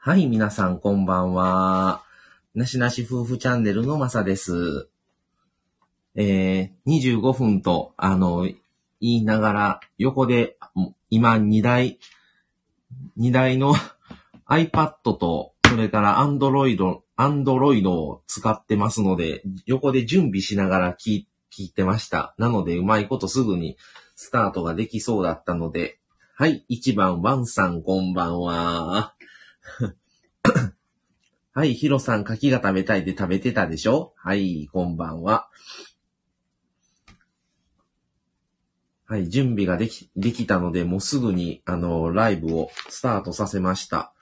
はい、皆さんこんばんは。なしなし夫婦チャンネルのまさです。25分と、言いながら、横で、今2台のiPad と、それからAndroid を使ってますので、横で準備しながら聞いてました。なので、うまいことすぐにスタートができそうだったので、はい、1番ワンさんこんばんは。はい、ヒロさん、柿が食べたいで食べてたでしょ？はい、こんばんは。はい、準備ができたので、もうすぐに、ライブをスタートさせました。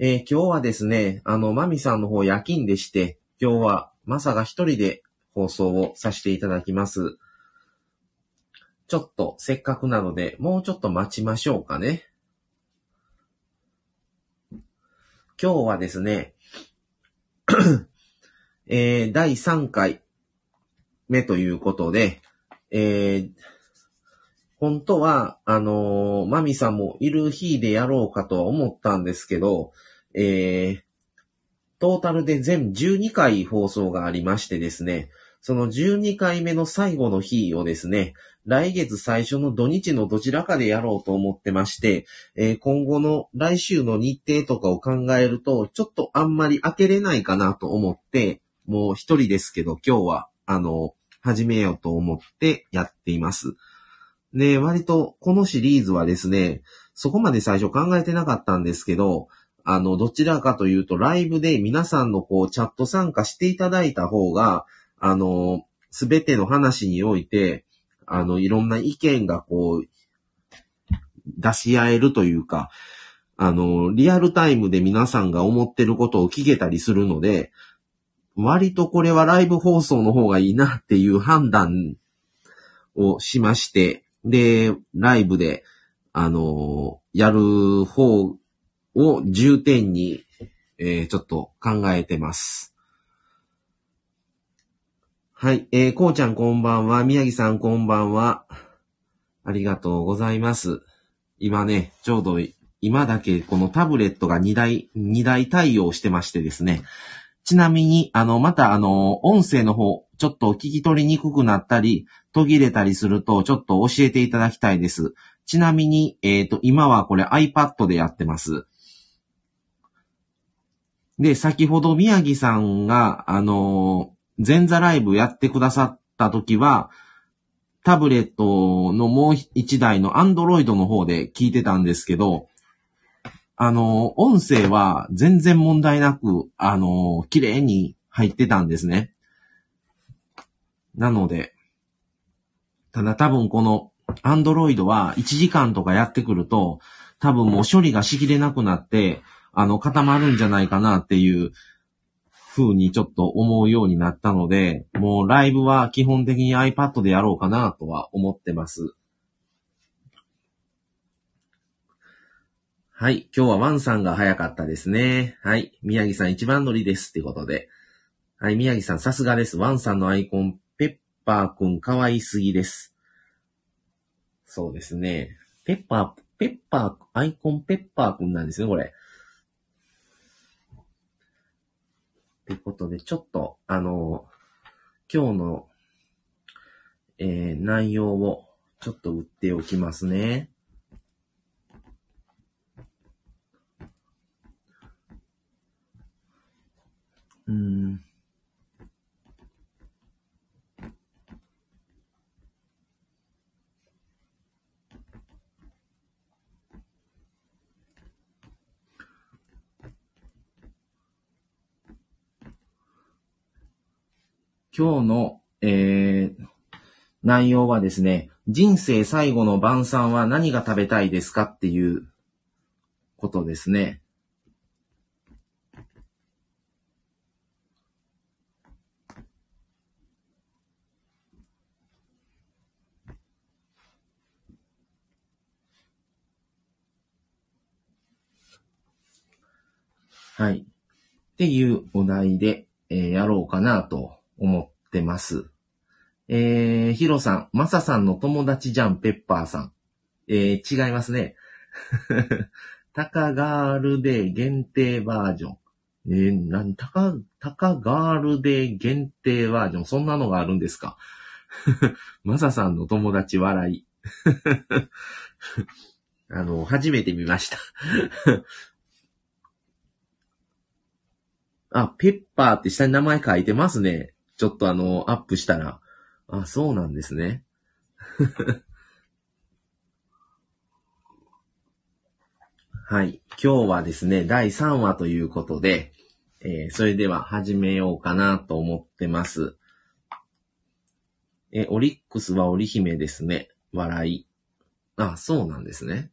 今日はですね、マミさんの方夜勤でして、今日はマサが一人で放送をさせていただきます。ちょっと、せっかくなので、もうちょっと待ちましょうかね。今日はですね、第3回目ということで、本当は、マミさんもいる日でやろうかとは思ったんですけど、トータルで全12回放送がありましてですね、その12回目の最後の日をですね、来月最初の土日のどちらかでやろうと思ってまして、今後の来週の日程とかを考えると、ちょっとあんまり開けれないかなと思って、もう一人ですけど、今日は、始めようと思ってやっています。で、割とこのシリーズはですね、そこまで最初考えてなかったんですけど、どちらかというと、ライブで皆さんのこう、チャット参加していただいた方が、すべての話において、いろんな意見がこう、出し合えるというか、リアルタイムで皆さんが思ってることを聞けたりするので、割とこれはライブ放送の方がいいなっていう判断をしまして、で、ライブで、やる方を重点に、ちょっと考えてます。はい。こうちゃんこんばんは。宮城さんこんばんは。ありがとうございます。今ね、ちょうど今だけこのタブレットが2台対応してましてですね。ちなみに、また音声の方、ちょっと聞き取りにくくなったり、途切れたりすると、ちょっと教えていただきたいです。ちなみに、今はこれ iPad でやってます。で、先ほど宮城さんが、前座ライブやってくださった時は、タブレットのもう一台の Android の方で聞いてたんですけど、音声は全然問題なく、綺麗に入ってたんですね。なので、ただ多分この Android は1時間とかやってくると、多分もう処理がしきれなくなって、固まるんじゃないかなっていう、風にちょっと思うようになったので、もうライブは基本的に iPad でやろうかなとは思ってます。はい。今日はワンさんが早かったですね。はい。宮城さん一番乗りですってことで。はい。宮城さんさすがです。ワンさんのアイコン、ペッパーくん可愛すぎです。そうですね。アイコンペッパーくんなんですね、これ。ということで、ちょっと、今日の、内容をちょっと打っておきますね。今日の、内容はですね、人生最後の晩餐は何が食べたいですかっていうことですね。はい。っていうお題で、やろうかなと。思ってます。ヒロさん、マサさんの友達じゃん、ペッパーさん。違いますね。タカガールデー限定バージョン。タカガールデー限定バージョン。そんなのがあるんですか？マサさんの友達笑い。初めて見ました。あ、ペッパーって下に名前書いてますね。ちょっとアップしたら。あ、そうなんですね。はい。今日はですね、第3話ということで、それでは始めようかなと思ってます。オリックスは織姫ですね。笑い。あ、そうなんですね。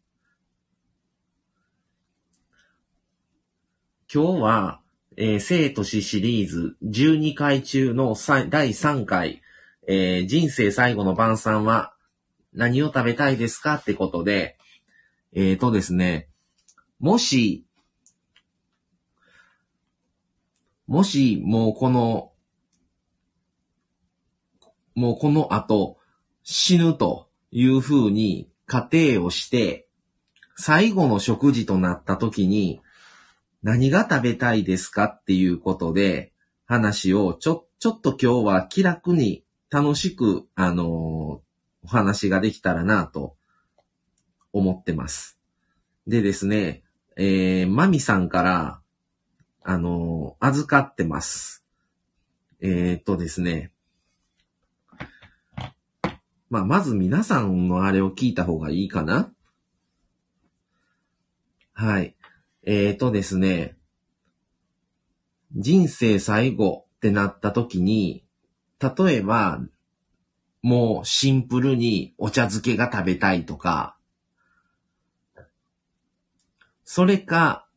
今日は、生と死シリーズ12回中の第3回、人生最後の晩餐は何を食べたいですかってことで、ですね、もしもうこの後死ぬという風に仮定をして、最後の食事となった時に何が食べたいですかっていうことで話をちょっと今日は気楽に楽しく、お話ができたらなと思ってます。でですね、マミさんから、預かってます。ですね。まあ、まず皆さんのあれを聞いた方がいいかな？はい。ですね。人生最後ってなった時に、例えば、もうシンプルにお茶漬けが食べたいとか、それか、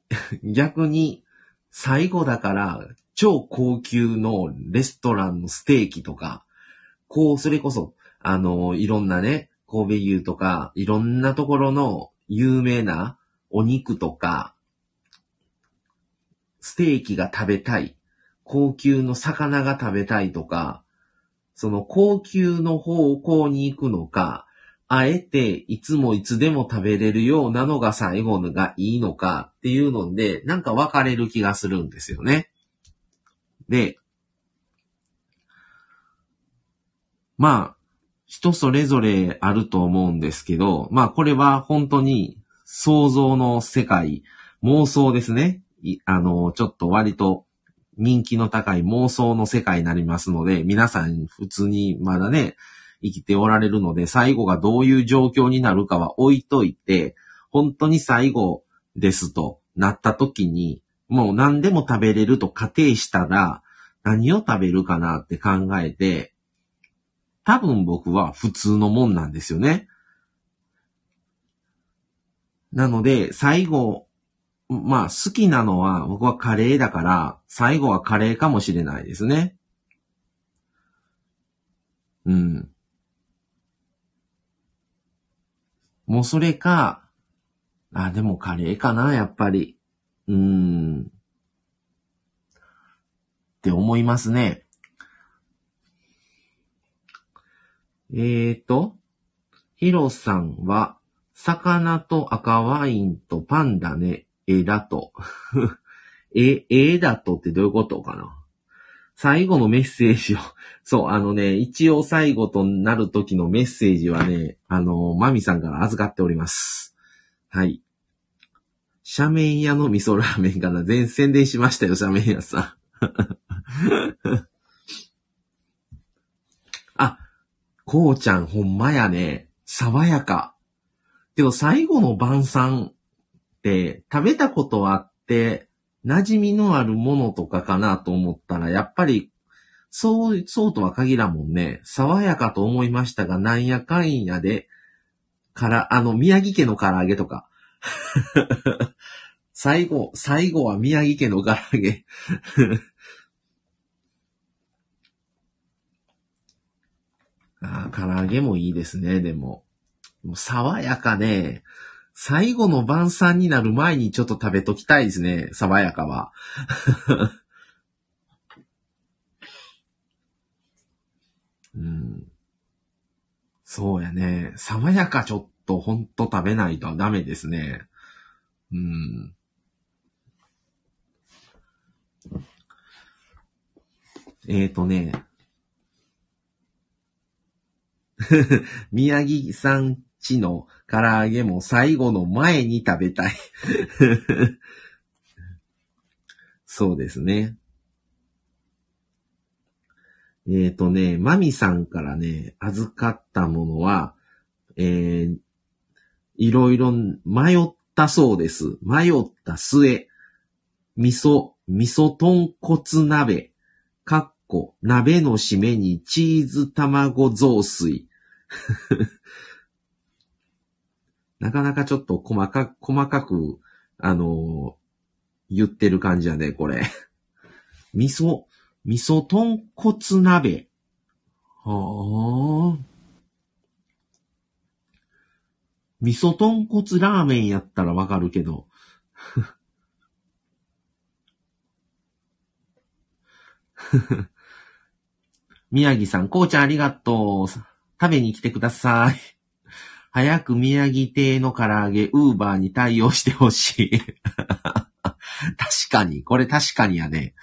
逆に、最後だから、超高級のレストランのステーキとか、それこそ、いろんなね、神戸牛とか、いろんなところの有名なお肉とか、ステーキが食べたい、高級の魚が食べたいとか、その高級の方向に行くのか、あえていつもいつでも食べれるようなのが最後のがいいのかっていうので、なんか分かれる気がするんですよね。で、まあ、人それぞれあると思うんですけど、まあこれは本当に想像の世界、妄想ですね。ちょっと割と人気の高い妄想の世界になりますので、皆さん普通にまだね、生きておられるので、最後がどういう状況になるかは置いといて、本当に最後ですとなった時に、もう何でも食べれると仮定したら、何を食べるかなって考えて、多分僕は普通のもんなんですよね。なので、最後、まあ好きなのは僕はカレーだから、最後はカレーかもしれないですね。うん。もうそれか、あ、でもカレーかな、やっぱり。って思いますね。ヒロさんは、魚と赤ワインとパンだね、だと。だとってどういうことかな。最後のメッセージを、そう、一応最後となる時のメッセージはね、マミさんから預かっております。はい。斜面屋の味噌ラーメンかな。全宣伝しましたよ、斜面屋さん。こうちゃんほんまやね。爽やか。けど最後の晩餐って食べたことあって馴染みのあるものとかかなと思ったらやっぱりそうとは限らんもんね。爽やかと思いましたがなんやかんやでから、宮城家の唐揚げとか。最後は宮城家の唐揚げ。唐揚げもいいですね、でも。もう爽やかね。最後の晩餐になる前にちょっと食べときたいですね、爽やかは。そうやね。爽やかちょっとほんと食べないとダメですね。うん。宮城さんちの唐揚げも最後の前に食べたい。そうですね。マミさんからね、預かったものは、いろいろ迷ったそうです。迷った末、味噌豚骨鍋、鍋の締めにチーズ卵雑炊。なかなかちょっと細かく、言ってる感じやね、これ。味噌豚骨鍋。はぁ。味噌豚骨ラーメンやったらわかるけど。宮城さん、こうちゃんありがとう。食べに来てください。早く宮城亭の唐揚げ、ウーバーに対応してほしい。確かにやね。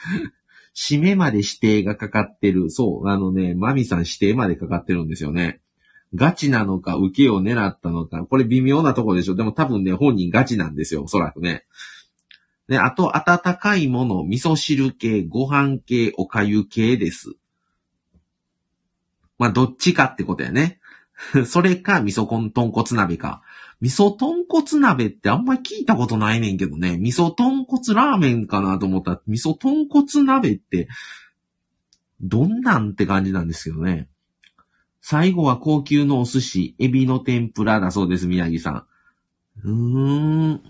締めまで指定がかかってる。そう、マミさん指定までかかってるんですよね。ガチなのか、受けを狙ったのか、これ微妙なところでしょ。でも多分ね、本人ガチなんですよ、おそらくね。で、あと、温かいもの、味噌汁系、ご飯系、おかゆ系です。まあ、どっちかってことやね。それか、味噌豚骨鍋か。味噌豚骨鍋ってあんまり聞いたことないねんけどね。味噌豚骨ラーメンかなと思ったら、味噌豚骨鍋って、どんなんって感じなんですけどね。最後は高級のお寿司、エビの天ぷらだそうです、宮城さん。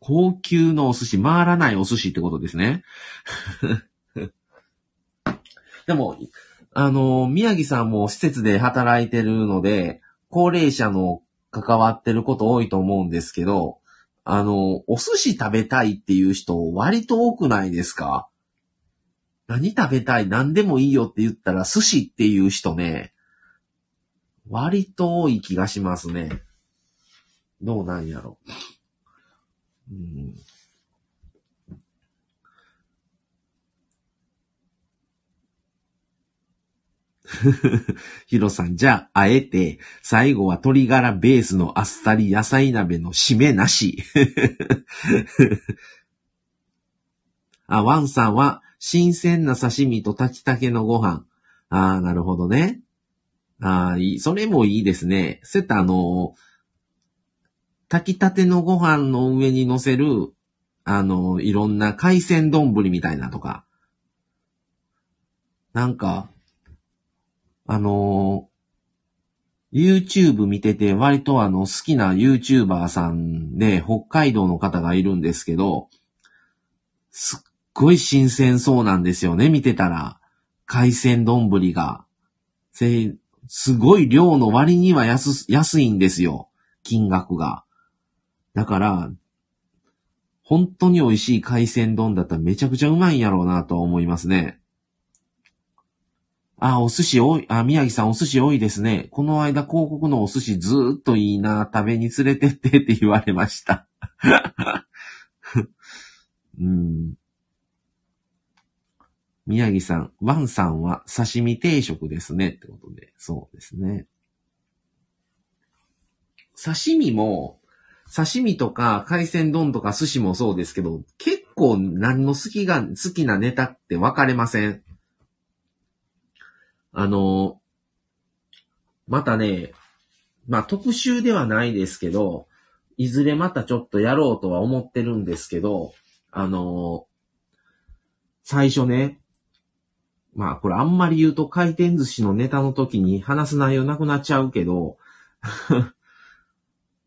高級のお寿司、回らないお寿司ってことですね。でも、宮城さんも施設で働いてるので、高齢者の関わってること多いと思うんですけど、お寿司食べたいっていう人割と多くないですか？何食べたい？何でもいいよって言ったら寿司っていう人ね、割と多い気がしますね。どうなんやろ。うん。ヒロさん、じゃあ、あえて、最後は鶏ガラベースのあっさり野菜鍋の締めなし。あ、ワンさんは、新鮮な刺身と炊きたてのご飯。ああ、なるほどね。ああ、それもいいですね。せた炊きたてのご飯の上に乗せる、いろんな海鮮丼みたいなとか。なんか、YouTube 見てて、割と好きな YouTuber さんで、北海道の方がいるんですけど、すっごい新鮮そうなんですよね、見てたら。海鮮丼が。すごい量の割には安いんですよ、金額が。だから、本当に美味しい海鮮丼だったらめちゃくちゃうまいんやろうなとは思いますね。あ、お寿司多い。あ、宮城さんお寿司多いですね。この間広告のお寿司ずーっといいな、食べに連れてってって言われました。うん。宮城さん、ワンさんは刺身定食ですね。ってことで、そうですね。刺身とか海鮮丼とか寿司もそうですけど、結構何の好きなネタって分かれません。またね、まあ、特集ではないですけど、いずれまたちょっとやろうとは思ってるんですけど、最初ね、まあ、これあんまり言うと回転寿司のネタの時に話す内容なくなっちゃうけど、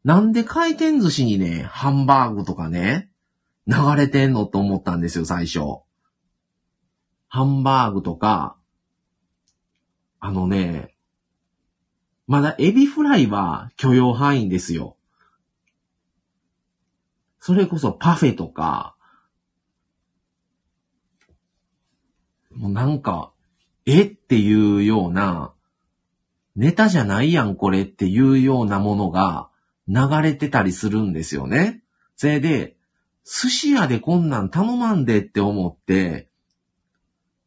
なんで回転寿司にね、ハンバーグとかね、流れてんのと思ったんですよ、最初。ハンバーグとか、まだエビフライは許容範囲ですよ。それこそパフェとか、もうなんか、っていうような、ネタじゃないやんこれっていうようなものが、流れてたりするんですよね。それで、寿司屋でこんなん頼まんでって思って、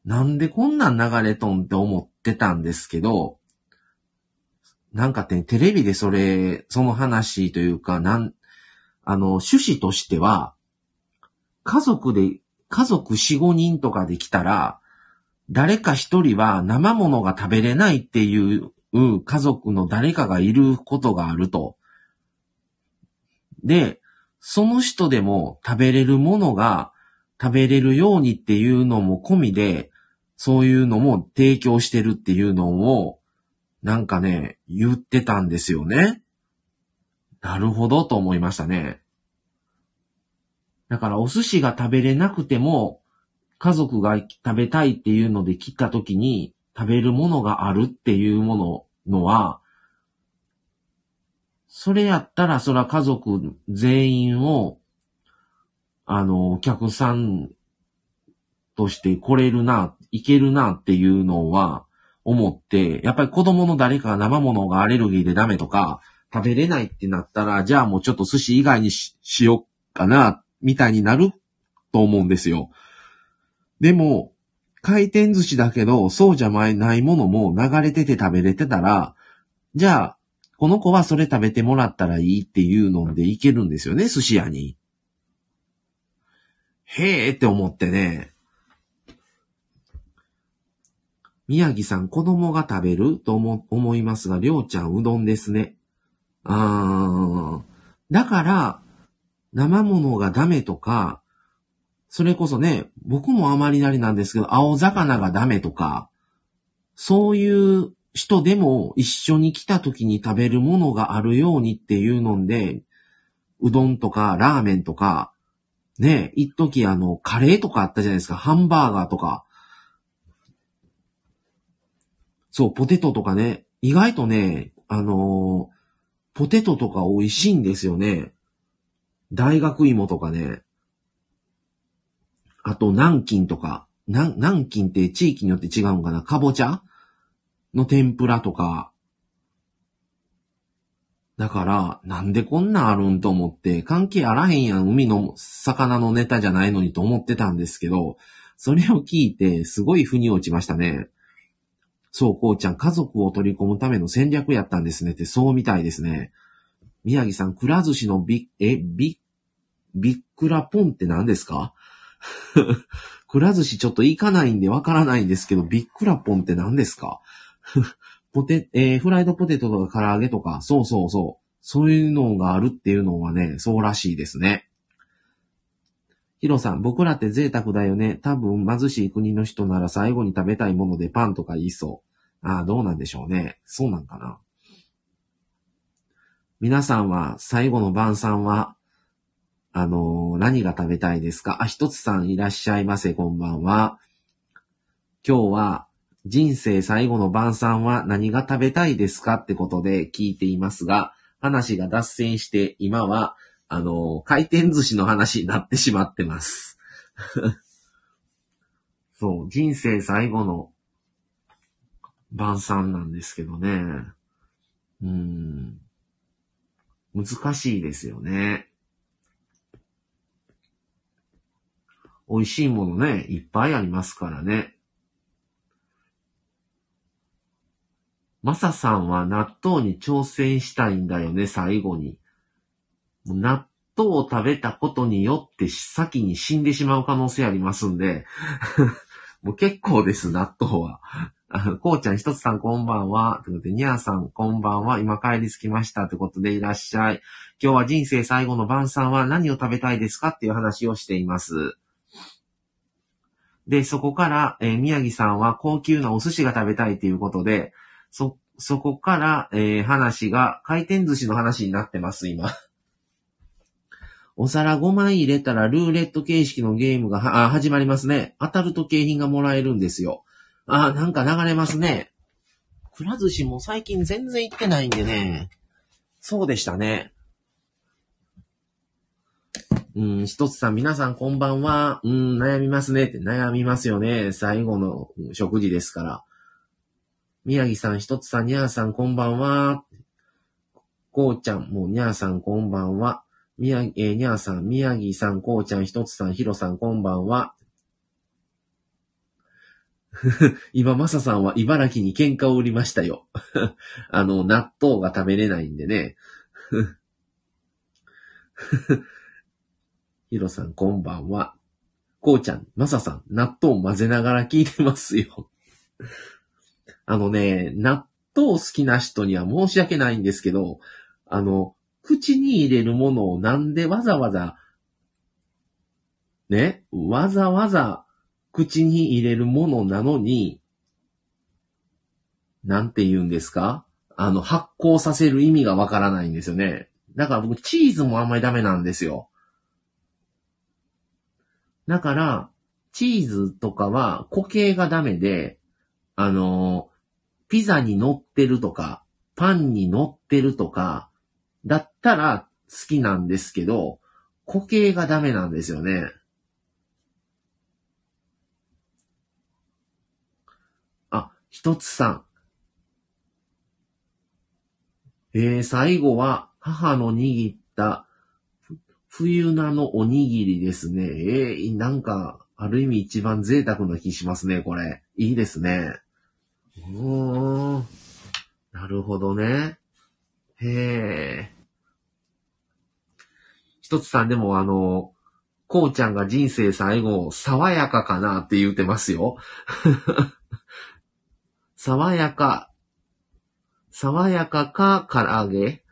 なんでこんなん流れとんって思ってたんですけど、なんかテレビでその話というか、趣旨としては、家族 4,5 人とかで来たら、誰か一人は生物が食べれないっていう家族の誰かがいることがあると。で、その人でも食べれるものが食べれるようにっていうのも込みで、そういうのも提供してるっていうのを、なんかね、言ってたんですよね。なるほどと思いましたね。だからお寿司が食べれなくても、家族が食べたいっていうので来た時に食べるものがあるっていうものは、それやったらそら家族全員を、お客さんとして来れるな、行けるなっていうのは思って、やっぱり子供の誰かが生物がアレルギーでダメとか食べれないってなったら、じゃあもうちょっと寿司以外に しよっかな、みたいになると思うんですよ。でも、回転寿司だけど、そうじゃないものも流れてて食べれてたら、じゃあ、この子はそれ食べてもらったらいいっていうのでいけるんですよね、寿司屋に。へーって思ってね。宮城さん、子供が食べると思いますが、りょうちゃん、うどんですね。だから、生物がダメとか、それこそね、僕もあまりなりなんですけど、青魚がダメとか、そういう人でも一緒に来た時に食べるものがあるようにっていうので、うどんとかラーメンとか、ね、一時カレーとかあったじゃないですか、ハンバーガーとか。そう、ポテトとかね、意外とね、ポテトとか美味しいんですよね。大学芋とかね。あと、南京とか、南京って地域によって違うんかな、かぼちゃの天ぷらとか。だから、なんでこんなんあるんと思って、関係あらへんやん、海の魚のネタじゃないのにと思ってたんですけど、それを聞いて、すごい腑に落ちましたね。そう、こうちゃん、家族を取り込むための戦略やったんですねって、そうみたいですね。宮城さん、くら寿司のびっくらポンって何ですか？くら寿司ちょっと行かないんでわからないんですけど、びっくらポンって何ですか？フライドポテトとか唐揚げとか、そういうのがあるっていうのはね、そうらしいですね。ヒロさん、僕らって贅沢だよね。多分貧しい国の人なら最後に食べたいものでパンとか言いそう。ああ、どうなんでしょうね。そうなんかな。皆さんは最後の晩餐は何が食べたいですか？あ、ひとつさんいらっしゃいませ、こんばんは。今日は人生最後の晩餐は何が食べたいですかってことで聞いていますが、話が脱線して今は、回転寿司の話になってしまってます。そう、人生最後の晩餐なんですけどね。難しいですよね。美味しいものね、いっぱいありますからね。マサさんは納豆に挑戦したいんだよね、最後に。納豆を食べたことによって先に死んでしまう可能性ありますんで、もう結構です、納豆は。こうちゃん、ひとつさんこんばんは。ということで、にゃーさんこんばんは。今帰り着きました。ということで、いらっしゃい。今日は人生最後の晩餐は何を食べたいですかっていう話をしています。で、そこから、宮城さんは高級なお寿司が食べたいということで、そこから、話が回転寿司の話になってます、今。お皿5枚入れたらルーレット形式のゲームが始まりますね。当たると景品がもらえるんですよ。あ、なんか流れますね。くら寿司も最近全然行ってないんでね。そうでしたね。ひとつさん、皆さんこんばんは。悩みますねって悩みますよね。最後の食事ですから。宮城さん、ひとつさん、にゃーさんこんばんは。こうちゃん、もうにゃーさんこんばんは。にゃーさん、宮城さん、こうちゃん、ひとつさん、ひろさん、こんばんは。今、まささんは茨城に喧嘩を売りましたよ。納豆が食べれないんでね。ひろさん、こんばんは。こうちゃん、まささん、納豆混ぜながら聞いてますよ。納豆好きな人には申し訳ないんですけど、口に入れるものをなんでわざわざ口に入れるものなのに、なんて言うんですか？発酵させる意味がわからないんですよね。だから僕、チーズもあんまりダメなんですよ。だから、チーズとかは固形がダメで、ピザに乗ってるとか、パンに乗ってるとか、だったら好きなんですけど、固形がダメなんですよね。あ、ひとつさん。最後は母の握った冬菜のおにぎりですね。なんか、ある意味一番贅沢な気しますね、これ。いいですね。おー。なるほどね。へー。ひとつさんでもこうちゃんが人生最後、爽やかかなって言うてますよ。爽やか。爽やかか、唐揚げ。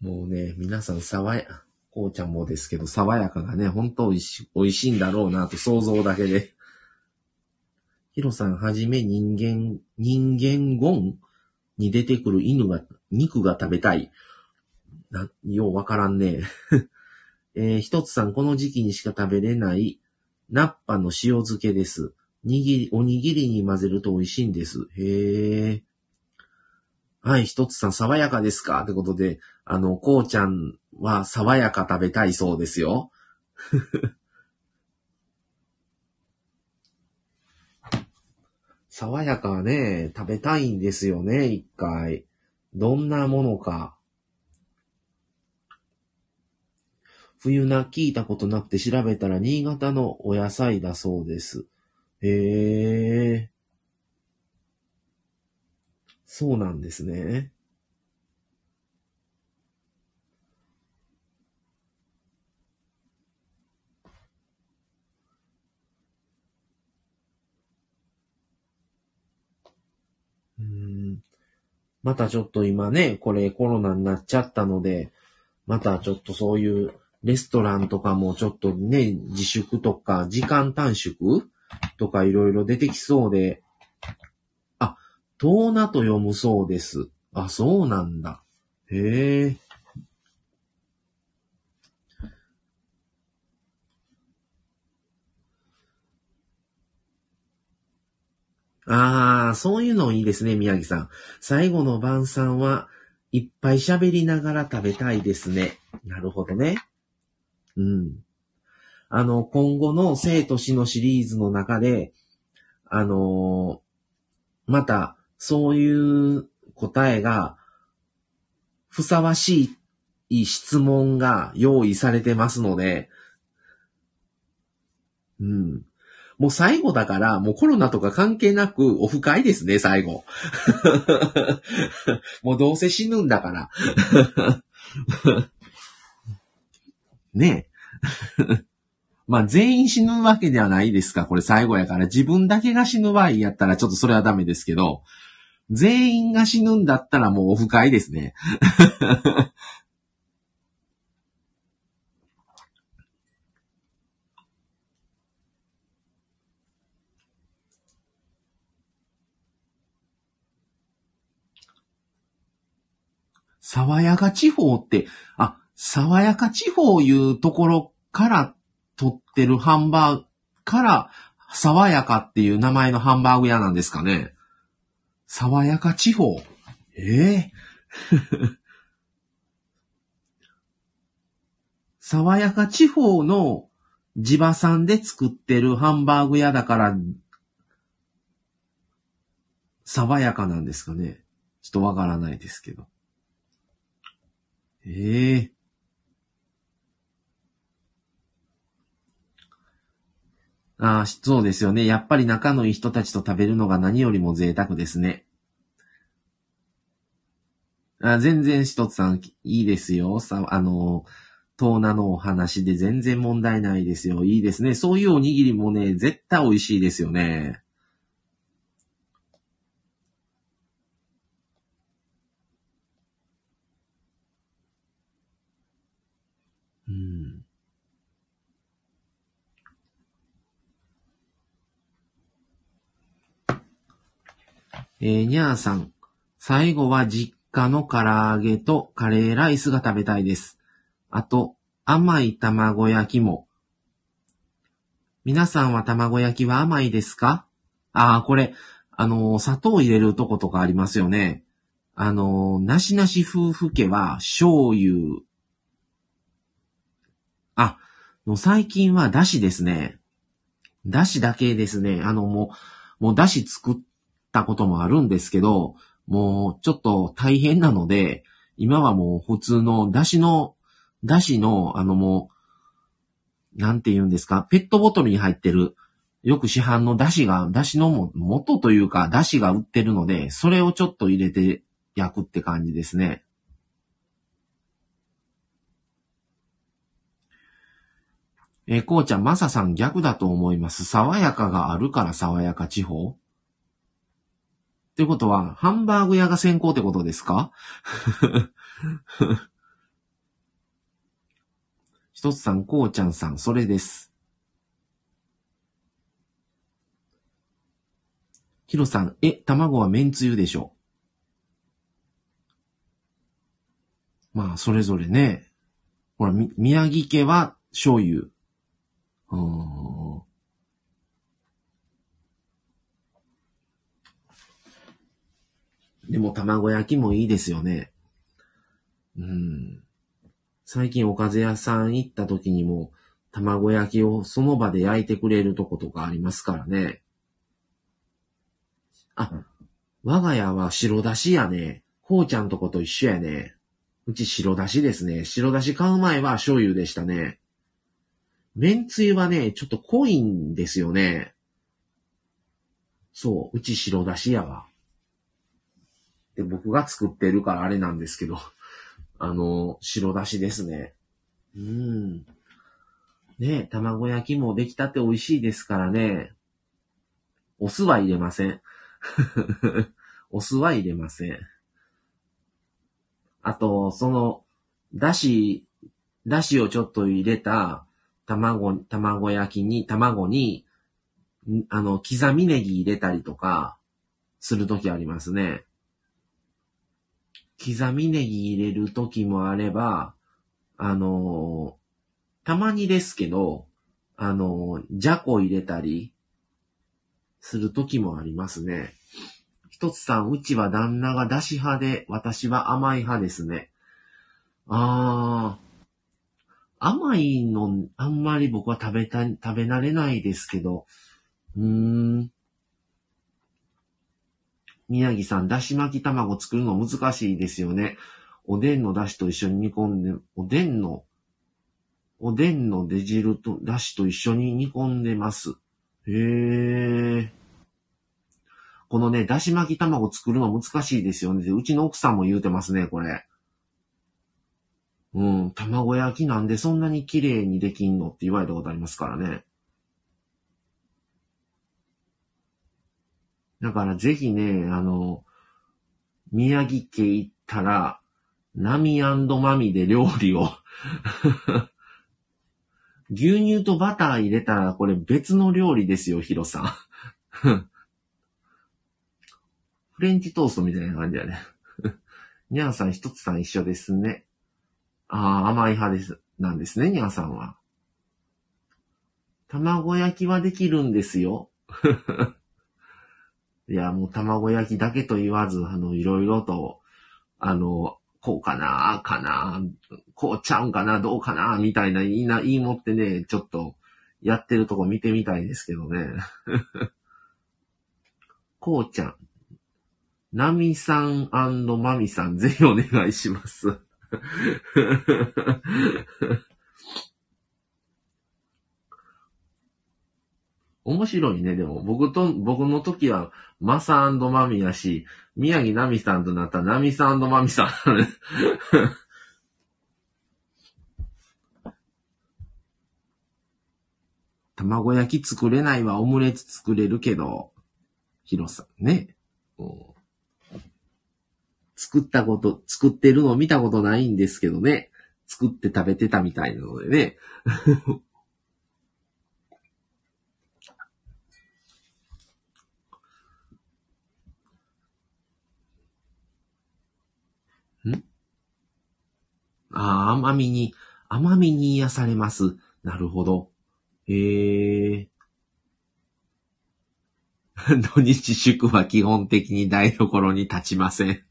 もうね、皆さんこうちゃんもですけど、爽やかがね、ほんと美味しいんだろうなと想像だけで。ヒロさんはじめ人間ゴンに出てくる肉が食べたい。ようわからんねえ。ひとつさん、この時期にしか食べれない、ナッパの塩漬けです。おにぎりに混ぜると美味しいんです。へー。はい、ひとつさん、爽やかですかってことで、こうちゃんは爽やか食べたいそうですよ。爽やかね、食べたいんですよね、一回。どんなものか。冬菜聞いたことなくて調べたら新潟のお野菜だそうです。へー。そうなんですね。またちょっと今ね、これコロナになっちゃったので、またちょっとそういうレストランとかもちょっとね、自粛とか時間短縮とかいろいろ出てきそうで、トーナと読むそうです。あ、そうなんだ。へえ。ああ、そういうのいいですね、宮城さん。最後の晩餐はいっぱい喋りながら食べたいですね。なるほどね。うん。今後の生と死のシリーズの中で、また、そういう答えが、ふさわしい質問が用意されてますので、うん。もう最後だから、もうコロナとか関係なくオフ会ですね、最後。もうどうせ死ぬんだから。ねえ。まあ全員死ぬわけではないですか。これ最後やから自分だけが死ぬ場合やったらちょっとそれはダメですけど、全員が死ぬんだったらもうオフ会ですね。爽やか地方って、爽やか地方いうところから取ってるハンバーグから、爽やかっていう名前のハンバーグ屋なんですかね。爽やか地方。爽やか地方の地場産で作ってるハンバーグ屋だから、爽やかなんですかね。ちょっとわからないですけど。ああ、そうですよね。やっぱり仲のいい人たちと食べるのが何よりも贅沢ですね。あ、全然一つさん、いいですよ。さ、トーナのお話で全然問題ないですよ。いいですね。そういうおにぎりもね、絶対美味しいですよね。うん。にゃーさん、最後は実家の唐揚げとカレーライスが食べたいです。あと、甘い卵焼きも。皆さんは卵焼きは甘いですか？ああ、これ、砂糖入れるとことかありますよね。なしなし夫婦家は醤油。あ、もう最近はだしですね。だしだけですね。もうだし作ったこともあるんですけど、もうちょっと大変なので、今はもう普通のだしの、もう、なんて言うんですか、ペットボトルに入ってる、よく市販のだしの元というか、だしが売ってるので、それをちょっと入れて焼くって感じですね。こうちゃん、まささん逆だと思います。爽やかがあるから爽やか地方？ってことは、ハンバーグ屋が先行ってことですか？ひとつさん、こうちゃんさん、それです。ひろさん、卵はめんつゆでしょう。まあ、それぞれね。ほら、宮城家は醤油。でも、卵焼きもいいですよね。うん。最近おかず屋さん行った時にも卵焼きをその場で焼いてくれるとことかありますからね。あ、我が家は白だしやね。こうちゃんとこと一緒やね。うち白だしですね。白だし買う前は醤油でしたね。めんつゆはね、ちょっと濃いんですよね。そう、うち白だしやわ。で、僕が作ってるからあれなんですけど。白だしですね。ね、卵焼きも出来たて美味しいですからね。お酢は入れません。お酢は入れません。あと、だしをちょっと入れた卵に、刻みネギ入れたりとか、するときありますね。刻みネギ入れるときもあれば、たまにですけど、じゃこ入れたりするときもありますね。ひとつさん、うちは旦那がだし派で、私は甘い派ですね。甘いの、あんまり僕は食べ慣れないですけど、宮城さん、だし巻き卵作るの難しいですよね。おでんのだしと一緒に煮込んで、おでんの出汁とだしと一緒に煮込んでます。へえ。このね、だし巻き卵作るの難しいですよね。うちの奥さんも言うてますね、これ。卵焼きなんでそんなに綺麗にできんのって言われたことありますからね。だからぜひね、宮城家行ったら、ナミ&マミで料理を。牛乳とバター入れたら、これ別の料理ですよ、ヒロさん。フレンチトーストみたいな感じだね。ニャンさん、ひとつさん一緒ですね。ああ、甘い派です。なんですね、ニャンさんは。卵焼きはできるんですよ。いや、もう卵焼きだけと言わず、いろいろと、こうかな、こうちゃうんかな、どうかな、みたいな、言いもってね、ちょっと、やってるとこ見てみたいですけどね。こうちゃん。ナミさん&マミさん、ぜひお願いします面白いね。でも僕の時はマサ&マミやし、宮城ナミさんとなったらナミさん&マミさん卵焼き作れないわ、オムレツ作れるけど、ヒロさんね、作ってるの見たことないんですけどね、作って食べてたみたいなのでねん？ああ、甘みに癒されます。なるほど。土日祝は基本的に台所に立ちません、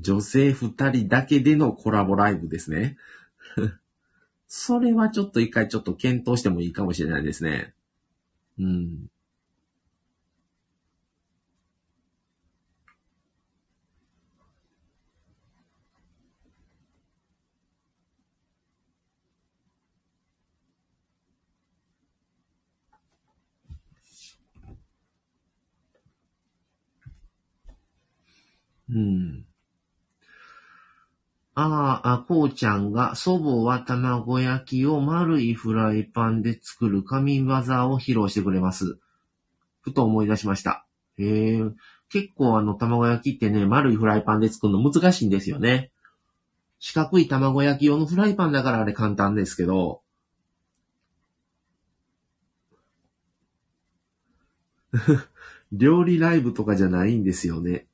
女性二人だけでのコラボライブですねそれはちょっと一回検討してもいいかもしれないですね。うん。うん。こうちゃんが、祖母は卵焼きを丸いフライパンで作る神業を披露してくれます。ふと思い出しました。結構卵焼きってね、丸いフライパンで作るの難しいんですよね。四角い卵焼き用のフライパンだからあれ簡単ですけど。料理ライブとかじゃないんですよね。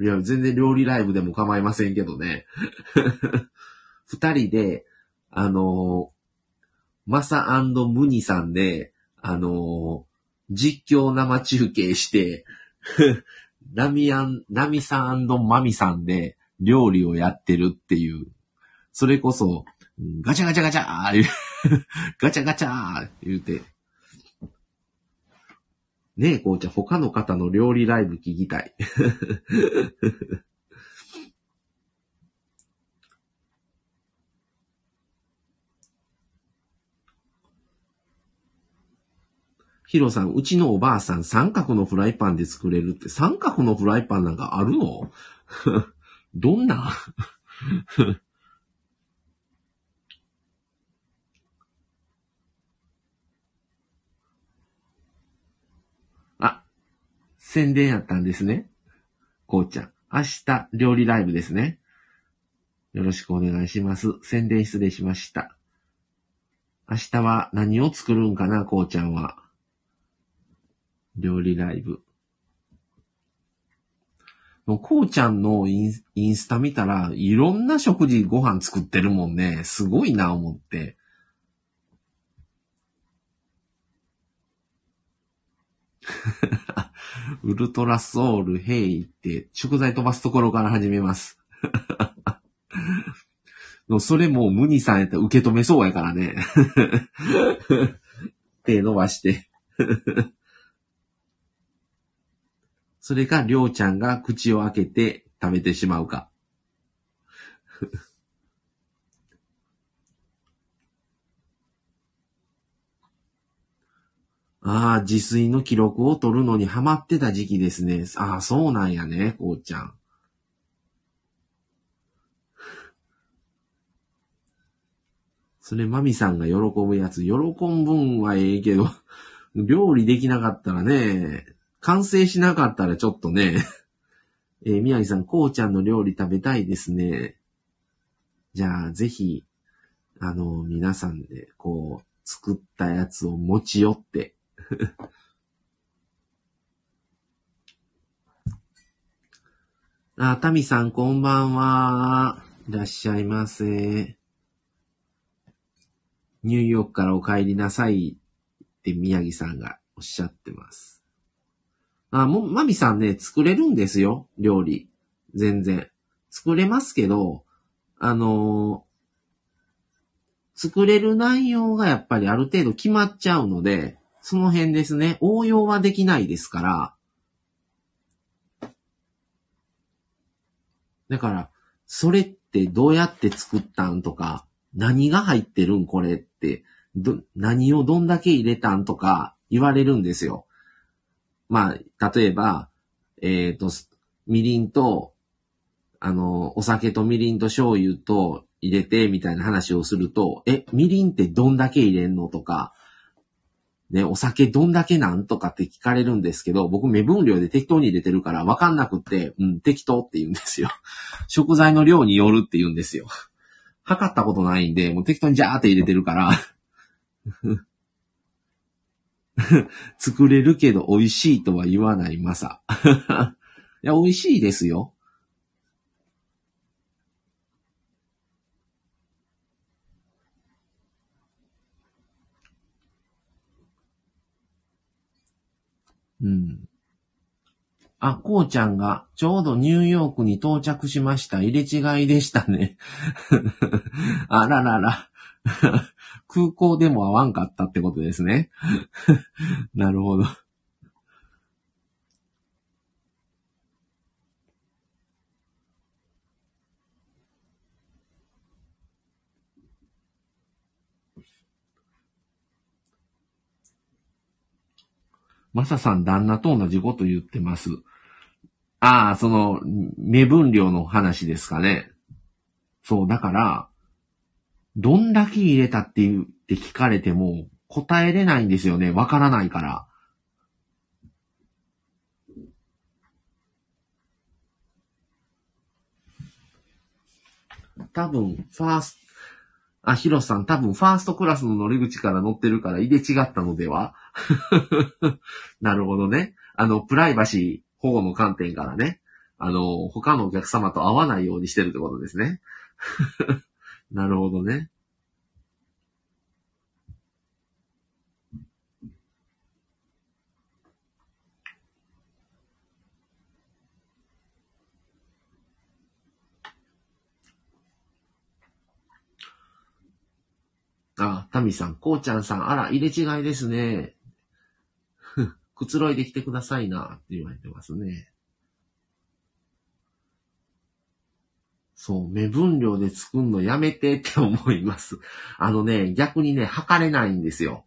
いや、全然料理ライブでも構いませんけどね。二人で、マサ&ムニさんで、実況生中継して、ナミさん&マミさんで料理をやってるっていう。それこそ、ガチャガチャガチャーガチャガチャー言うて。ねえ、こうちゃん、他の方の料理ライブ聞きたい。ヒロさん、うちのおばあさん、三角のフライパンで作れるって、三角のフライパンなんかあるのどんな宣伝やったんですね。こうちゃん。明日、料理ライブですね。よろしくお願いします。宣伝失礼しました。明日は何を作るんかな、こうちゃんは。料理ライブ。もうこうちゃんのインスタ見たら、いろんな食事ご飯作ってるもんね。すごいな、思って。ウルトラソウルヘイって食材飛ばすところから始めますそれもムニさんやったら受け止めそうやからね手伸ばしてそれかりょうちゃんが口を開けて食べてしまうかああ、自炊の記録を取るのにハマってた時期ですね。ああ、そうなんやね、こうちゃん。それ、マミさんが喜ぶやつ、喜ぶ分はええけど、料理できなかったらね、完成しなかったらちょっとね、宮城さん、こうちゃんの料理食べたいですね。じゃあ、ぜひ、皆さんで、こう、作ったやつを持ち寄って、タミさんこんばんは。いらっしゃいませ。ニューヨークからお帰りなさいって宮城さんがおっしゃってます。マミさんね、作れるんですよ。料理。全然。作れますけど、作れる内容がやっぱりある程度決まっちゃうので、その辺ですね。応用はできないですから。だから、それってどうやって作ったんとか、何が入ってるんこれって、何をどんだけ入れたんとか言われるんですよ。まあ、例えば、みりんと、お酒とみりんと醤油と入れて、みたいな話をすると、みりんってどんだけ入れんのとか、ね、お酒どんだけなんとかって聞かれるんですけど、僕目分量で適当に入れてるから分かんなくって、適当って言うんですよ。食材の量によるって言うんですよ。測ったことないんで、もう適当にジャーって入れてるから。作れるけど美味しいとは言わないマサ。いや、美味しいですよ。あ、こうちゃんがちょうどニューヨークに到着しました。入れ違いでしたね。あららら。空港でも会わんかったってことですね。なるほど。マサさん、旦那と同じこと言ってます。ああ、その、目分量の話ですかね。そう、だから、どんだけ入れたって言って聞かれても答えれないんですよね。わからないから。多分、ヒロさん、多分、ファーストクラスの乗り口から乗ってるから入れ違ったのではなるほどね。プライバシー保護の観点からね。他のお客様と会わないようにしてるってことですね。なるほどね。あ、タミさん、こうちゃんさん、あら、入れ違いですね。くつろいできてくださいな、って言われてますね。そう、目分量で作るのやめてって思います。逆にね、測れないんですよ。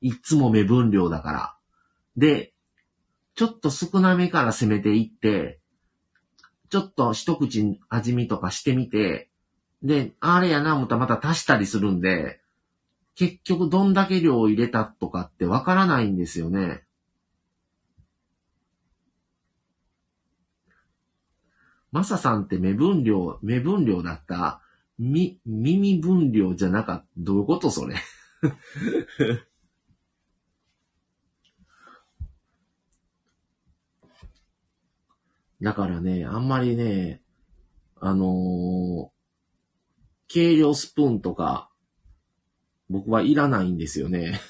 いつも目分量だから。で、ちょっと少なめから攻めていって、ちょっと一口味見とかしてみて、で、あれやな思ったらまた足したりするんで、結局どんだけ量入れたとかってわからないんですよね。マサさんって目分量だった。耳分量じゃなかった。どういうことそれ。だからね、あんまりね、計量スプーンとか、僕はいらないんですよね。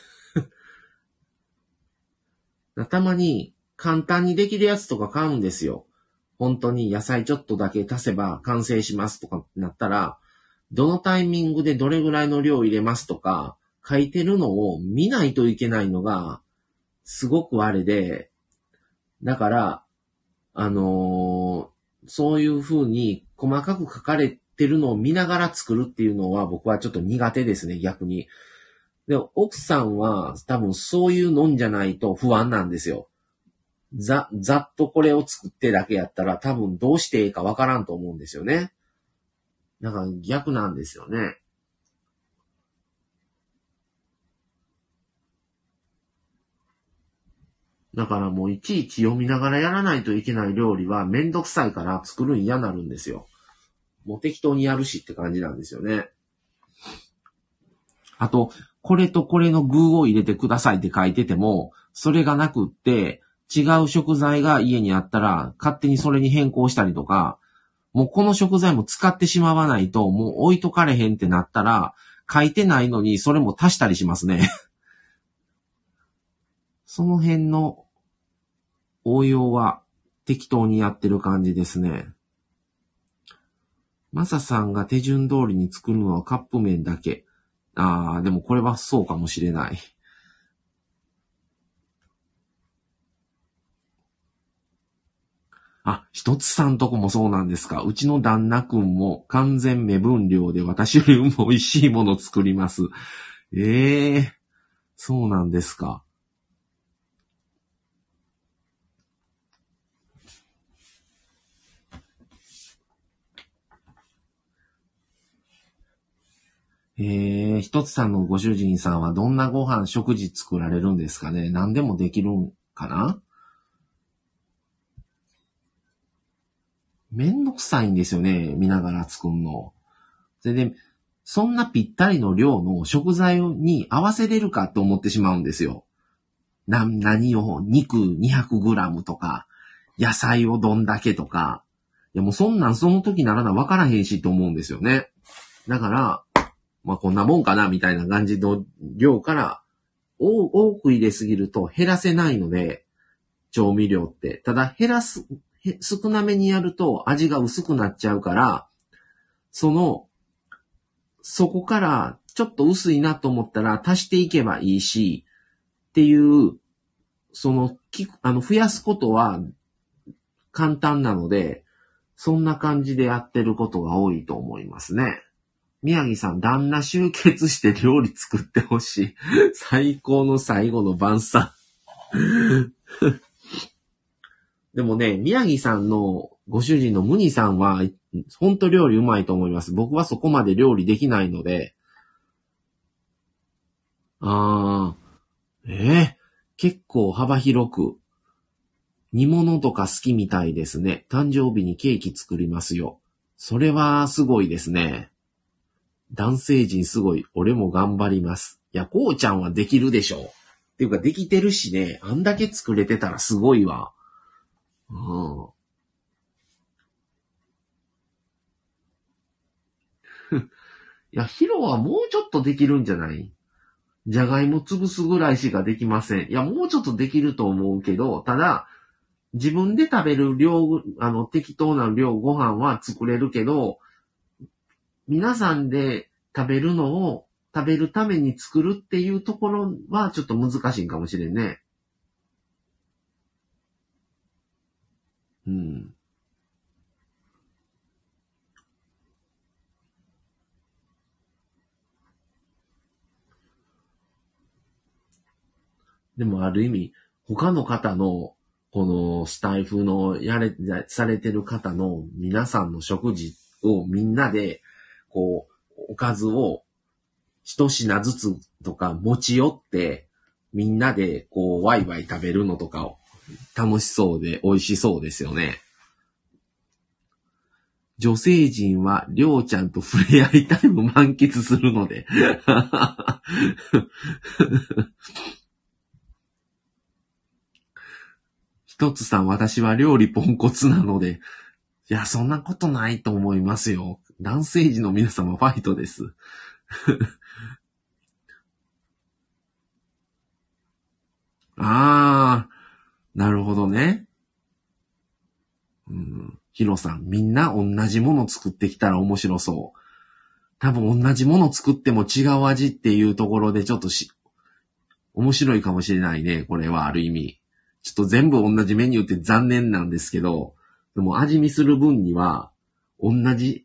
たまに簡単にできるやつとか買うんですよ。本当に野菜ちょっとだけ足せば完成しますとかなったら、どのタイミングでどれぐらいの量入れますとか書いてるのを見ないといけないのがすごくあれで、だから、そういう風に細かく書かれてるのを見ながら作るっていうのは僕はちょっと苦手ですね、逆に。で、奥さんは多分そういうのんじゃないと不安なんですよ。ざっとこれを作ってだけやったら多分どうしていいかわからんと思うんですよね。だから逆なんですよね。だからもういちいち読みながらやらないといけない料理はめんどくさいから作るん嫌になるんですよ。もう適当にやるしって感じなんですよね。あと、これとこれの具を入れてくださいって書いてても、それがなくって、違う食材が家にあったら勝手にそれに変更したりとか、もうこの食材も使ってしまわないともう置いとかれへんってなったら書いてないのにそれも足したりしますね。その辺の応用は適当にやってる感じですね。マサさんが手順通りに作るのはカップ麺だけ。ああ、でもこれはそうかもしれない。あ、ひとつさんとこもそうなんですか。うちの旦那くんも完全目分量で私よりも美味しいもの作ります。ええー、そうなんですか。ひとつさんのご主人さんはどんなご飯、食事作られるんですかね。何でもできるんかな。めんどくさいんですよね。見ながら作るの。それで、そんなぴったりの量の食材に合わせれるかと思ってしまうんですよ。何を、肉 200g とか、野菜をどんだけとか。いやもうそんなんその時ならなわからへんしと思うんですよね。だから、まあ、こんなもんかな、みたいな感じの量から、多く入れすぎると減らせないので、調味料って。ただ、少なめにやると味が薄くなっちゃうから、そこからちょっと薄いなと思ったら足していけばいいし、っていう、増やすことは簡単なので、そんな感じでやってることが多いと思いますね。宮城さん、旦那集結して料理作ってほしい。最高の最後の晩餐。でもね、宮城さんのご主人のムニさんは、ほんと料理うまいと思います。僕はそこまで料理できないので。結構幅広く。煮物とか好きみたいですね。誕生日にケーキ作りますよ。それはすごいですね。男性陣すごい。俺も頑張ります。いや、こうちゃんはできるでしょう。っていうか、できてるしね。あんだけ作れてたらすごいわ。いや、ヒロはもうちょっとできるんじゃない？じゃがいも潰すぐらいしかできません。いや、もうちょっとできると思うけど、ただ、自分で食べる量、適当な量ご飯は作れるけど、皆さんで食べるのを食べるために作るっていうところはちょっと難しいかもしれんね。うん。でもある意味、他の方の、このスタイフのされてる方の皆さんの食事をみんなで、こう、おかずを一品ずつとか持ち寄って、みんなでこう、ワイワイ食べるのとかを楽しそうで美味しそうですよね。女性陣はりょうちゃんと触れ合いタイム満喫するので。ひとつさん、私は料理ポンコツなので、いや、そんなことないと思いますよ。男性陣の皆様ファイトです。ああ、なるほどね。ヒロさん、みんな同じもの作ってきたら面白そう。多分同じもの作っても違う味っていうところでちょっと面白いかもしれないね。これはある意味。ちょっと全部同じメニューって残念なんですけど、でも味見する分には同じ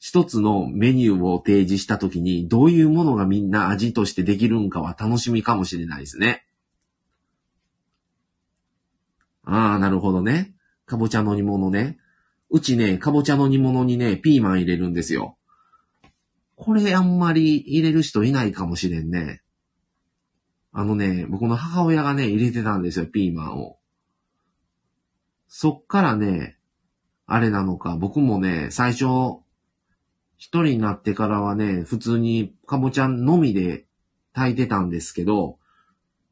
一つのメニューを提示したときにどういうものがみんな味としてできるんかは楽しみかもしれないですね。ああ、なるほどね。かぼちゃの煮物ね。うちね、かぼちゃの煮物にね、ピーマン入れるんですよ。これあんまり入れる人いないかもしれんね。僕の母親がね、入れてたんですよ、ピーマンを。そっからね、あれなのか、僕もね、最初、一人になってからはね、普通にかぼちゃのみで炊いてたんですけど、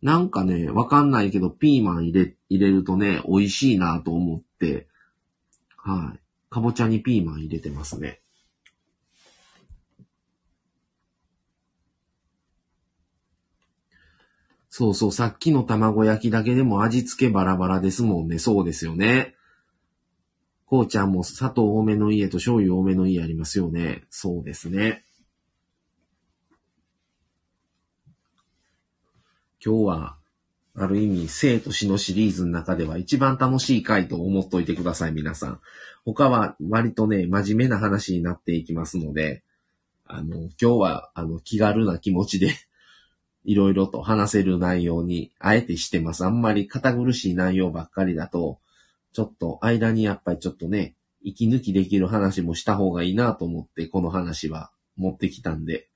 なんかね、わかんないけど、ピーマン入れるとね、美味しいなと思って、はい。かぼちゃにピーマン入れてますね。そうそう、さっきの卵焼きだけでも味付けバラバラですもんね。そうですよね。こうちゃんも砂糖多めの家と醤油多めの家ありますよね。そうですね。今日は、ある意味、生と死のシリーズの中では一番楽しい回と思っといてください、皆さん。他は割とね、真面目な話になっていきますので、今日は、気軽な気持ちで、いろいろと話せる内容に、あえてしてます。あんまり堅苦しい内容ばっかりだと、ちょっと間にやっぱりちょっとね、息抜きできる話もした方がいいなと思って、この話は持ってきたんで。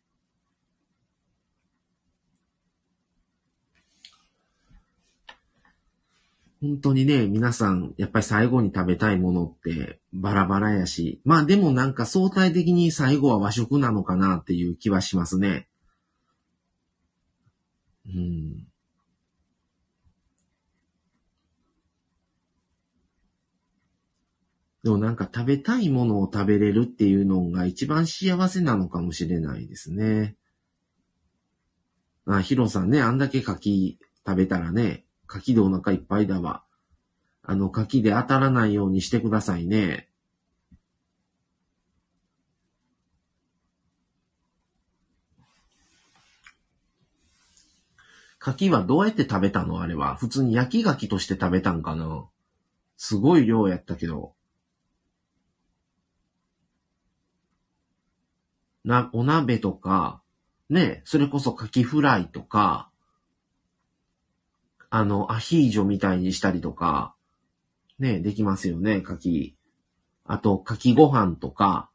本当にね、皆さん、やっぱり最後に食べたいものってバラバラやし、まあでもなんか相対的に最後は和食なのかなっていう気はしますね。うん。でもなんか食べたいものを食べれるっていうのが一番幸せなのかもしれないですね。あ、ヒロさんね、あんだけ柿食べたらね、柿でお腹いっぱいだわ。柿で当たらないようにしてくださいね。柿はどうやって食べたの？あれは。普通に焼き柿として食べたんかな？すごい量やったけど。お鍋とか、ね、それこそ柿フライとか、アヒージョみたいにしたりとか、ね、できますよね、柿。あと、柿ご飯とか。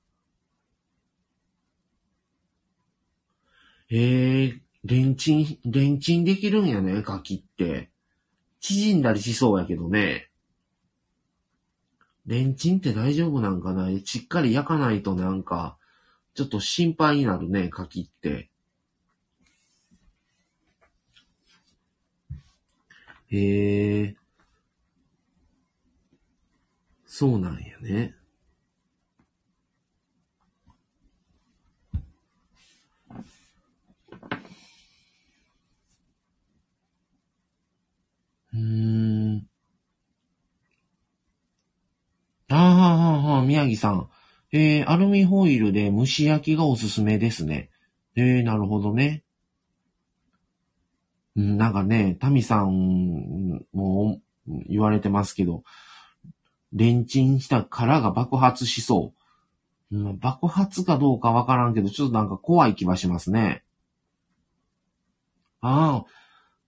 レンチンできるんやね、柿って。縮んだりしそうやけどね。レンチンって大丈夫なんかな？しっかり焼かないとなんか、ちょっと心配になるね、柿って。へえ、そうなんやね。宮城さん。アルミホイルで蒸し焼きがおすすめですね。なるほどね。なんかね、タミさんも言われてますけど、レンチンした殻が爆発しそう。爆発かどうかわからんけど、ちょっとなんか怖い気はしますね。ああ、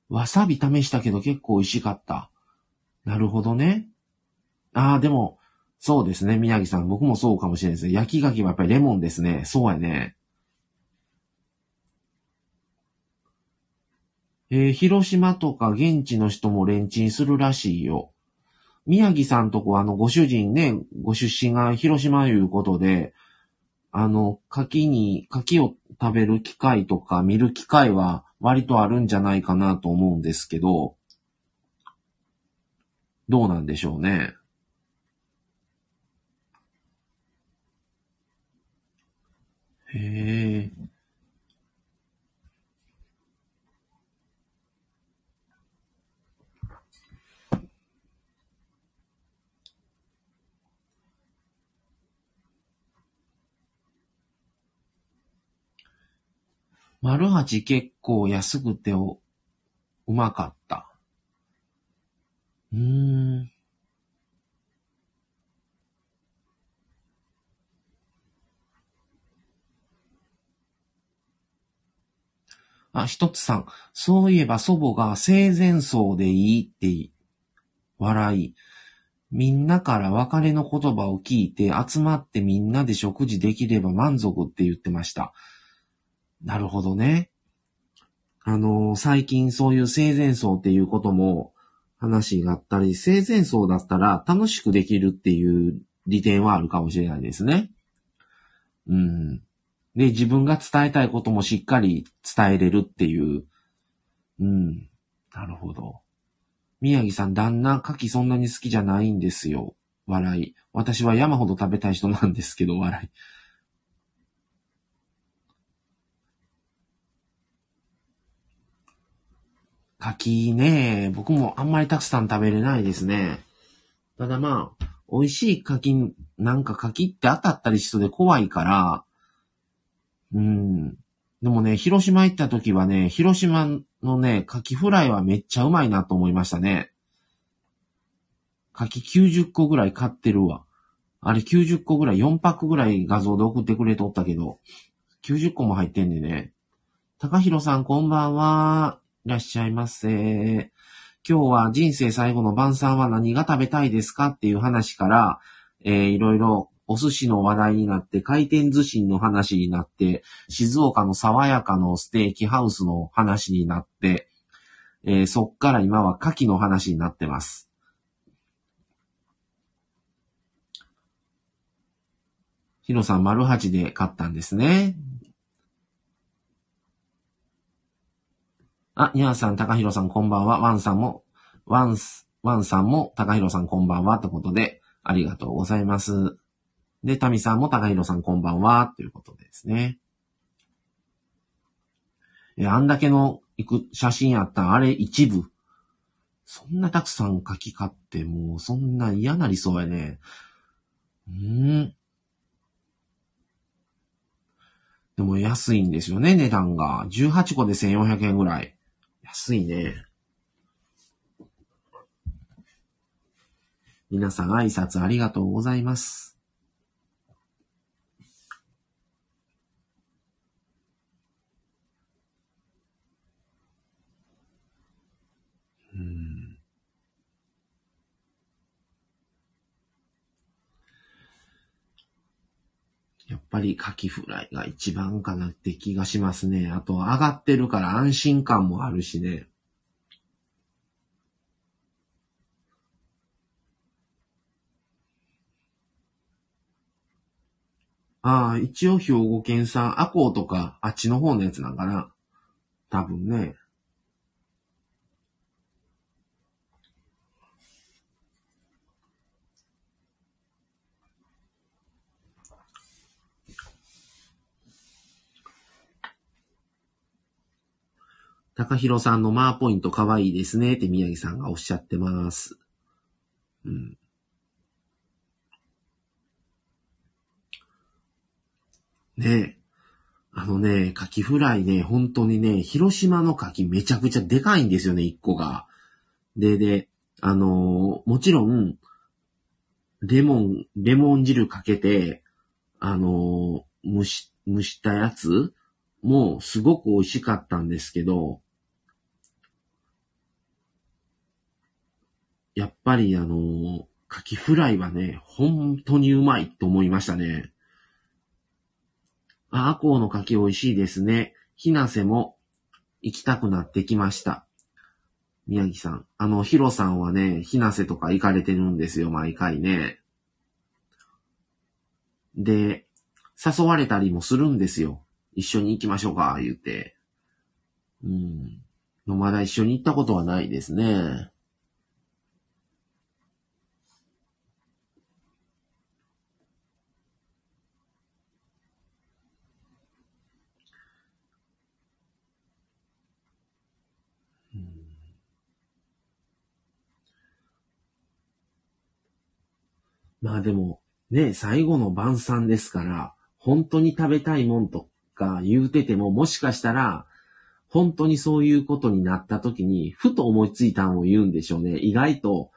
わさび試したけど結構美味しかった。なるほどね。ああ、でも、そうですね、宮城さん。僕もそうかもしれないですね。焼き牡蠣はやっぱりレモンですね。そうやね。広島とか現地の人もレンチンするらしいよ。宮城さんとこご主人ね、ご出身が広島いうことで、柿を食べる機会とか見る機会は割とあるんじゃないかなと思うんですけど、どうなんでしょうね。へえ。丸八結構安くてうまかった。あ、一つさん。そういえば祖母が生前葬でいいって笑い。みんなから別れの言葉を聞いて集まってみんなで食事できれば満足って言ってました。なるほどね。最近そういう生前葬っていうことも話があったり、生前葬だったら楽しくできるっていう利点はあるかもしれないですね。で、自分が伝えたいこともしっかり伝えれるっていう。なるほど。宮城さん、旦那、牡蠣そんなに好きじゃないんですよ。笑い。私は山ほど食べたい人なんですけど、笑い。柿ね、僕もあんまりたくさん食べれないですね。ただまあ、美味しい柿、なんか柿って当たったりしそうで怖いから、でもね、広島行った時はね、広島のね、カキフライはめっちゃうまいなと思いましたね。カキ90個ぐらい買ってるわ。あれ90個ぐらい、4パックぐらい画像で送ってくれとったけど、90個も入ってんでね。高弘さんこんばんは。いらっしゃいませ。今日は人生最後の晩餐は何が食べたいですかっていう話から、いろいろお寿司の話題になって、回転寿司の話になって、静岡の爽やかのステーキハウスの話になって、そっから今は牡蠣の話になってます。ヒロさん、丸八で買ったんですね。あ、ニャンさん、高弘さん、こんばんは。ワンさんも、高弘さん、こんばんは。ということで、ありがとうございます。で、タミさんも、高弘さん、こんばんは。ということでですね。あんだけの写真あったあれ一部。そんなたくさん書き買って、もう、そんな嫌なりそうやね。でも安いんですよね、値段が。18個で1400円ぐらい。安いね。皆さん挨拶ありがとうございます。やっぱりカキフライが一番かなって気がしますね。あと上がってるから安心感もあるしね。ああ、一応兵庫県産、アコウとかあっちの方のやつなんかな。多分ね。高弘さんのマーポイント可愛いですねって宮城さんがおっしゃってます。ねえ。あのね、カキフライね、本当にね、広島のカキめちゃくちゃでかいんですよね、一個が。で、もちろん、レモン汁かけて、蒸したやつもうすごく美味しかったんですけど、やっぱりカキフライはね、本当にうまいと思いましたね。あ、アコウのカキ美味しいですね。ひなせも行きたくなってきました。宮城さん。ヒロさんはね、ひなせとか行かれてるんですよ、毎回ね。で、誘われたりもするんですよ。一緒に行きましょうか、言って。まだ一緒に行ったことはないですね。まあでも、ね、最後の晩餐ですから、本当に食べたいもんとか言うてても、もしかしたら、本当にそういうことになった時に、ふと思いついたのを言うんでしょうね。意外と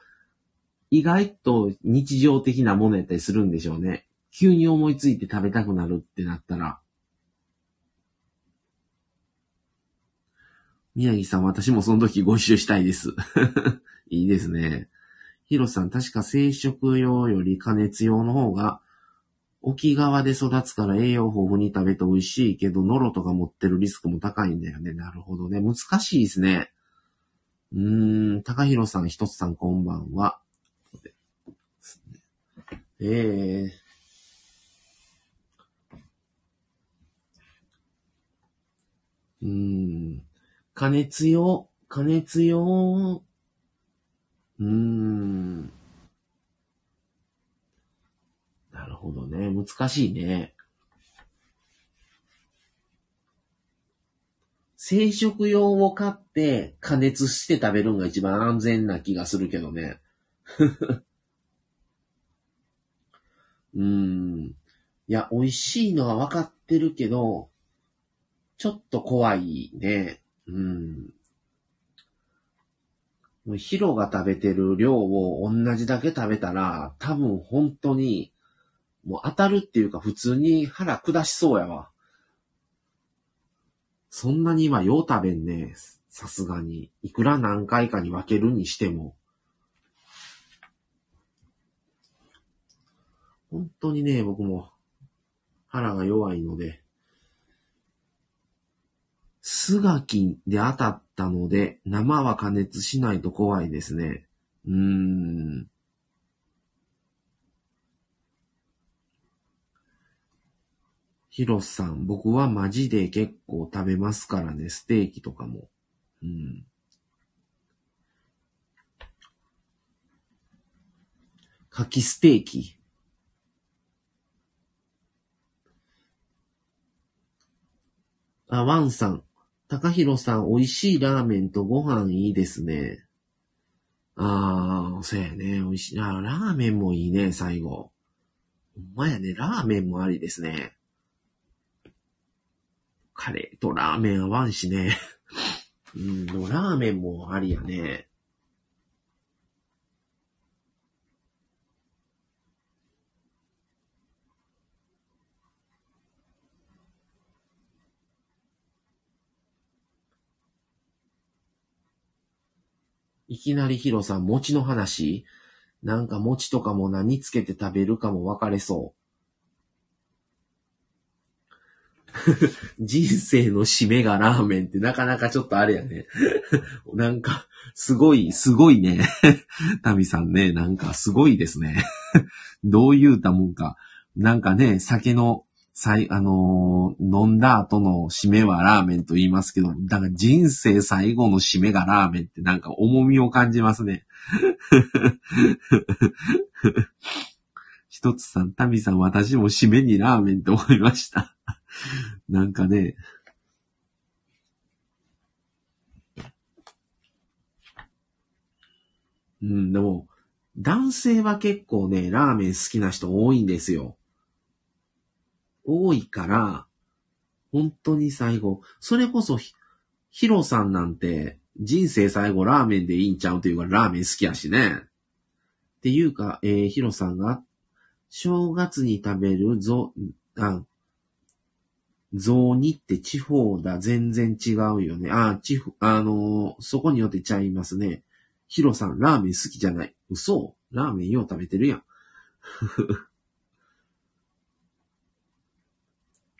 日常的なものやったりするんでしょうね。急に思いついて食べたくなるってなったら。宮城さん、私もその時ご一緒したいです。いいですね。ヒロさん、確か生食用より加熱用の方が、沖側で育つから栄養豊富に食べて美味しいけど、ノロとか持ってるリスクも高いんだよね。なるほどね。難しいですね。高弘さん、ひとつさん、こんばんは。加熱用、なるほどね。難しいね。生食用を買って加熱して食べるのが一番安全な気がするけどね。いや、美味しいのは分かってるけど、ちょっと怖いね。ヒロが食べてる量を同じだけ食べたら、多分本当に、もう当たるっていうか普通に腹下しそうやわ。そんなに今よう食べんね。さすがに。いくら何回かに分けるにしても。本当にね、僕も腹が弱いので。スガキで当たったので、生は加熱しないと怖いですね。ヒロさん、僕はマジで結構食べますからね、ステーキとかも。カキステーキ。あ、ワンさん。高弘さん、美味しいラーメンとご飯いいですね。ああ、そうやね。美味しい。あ、ラーメンもいいね、最後。ほんまやね、ラーメンもありですね。カレーとラーメン合わんしね。でもラーメンもありやね。いきなりヒロさん、餅の話？なんか餅とかも何つけて食べるかも分かれそう。人生の締めがラーメンってなかなかちょっとあれやね。なんか、すごいね。タミさんね、なんかすごいですね。どういうたもんか。なんかね、酒の、飲んだ後の締めはラーメンと言いますけど、だから人生最後の締めがラーメンってなんか重みを感じますね。ひとつさん、たみさん、私も締めにラーメンって思いました。なんかね、でも、男性は結構ね、ラーメン好きな人多いんですよ。多いから、本当に最後、それこそヒロさんなんて人生最後ラーメンでいいんちゃうというかラーメン好きやしね。っていうか、ヒロさんが正月に食べる雑煮って地方だ全然違うよね。そこによってちゃいますね。ヒロさんラーメン好きじゃない。嘘？ラーメンよう食べてるやん。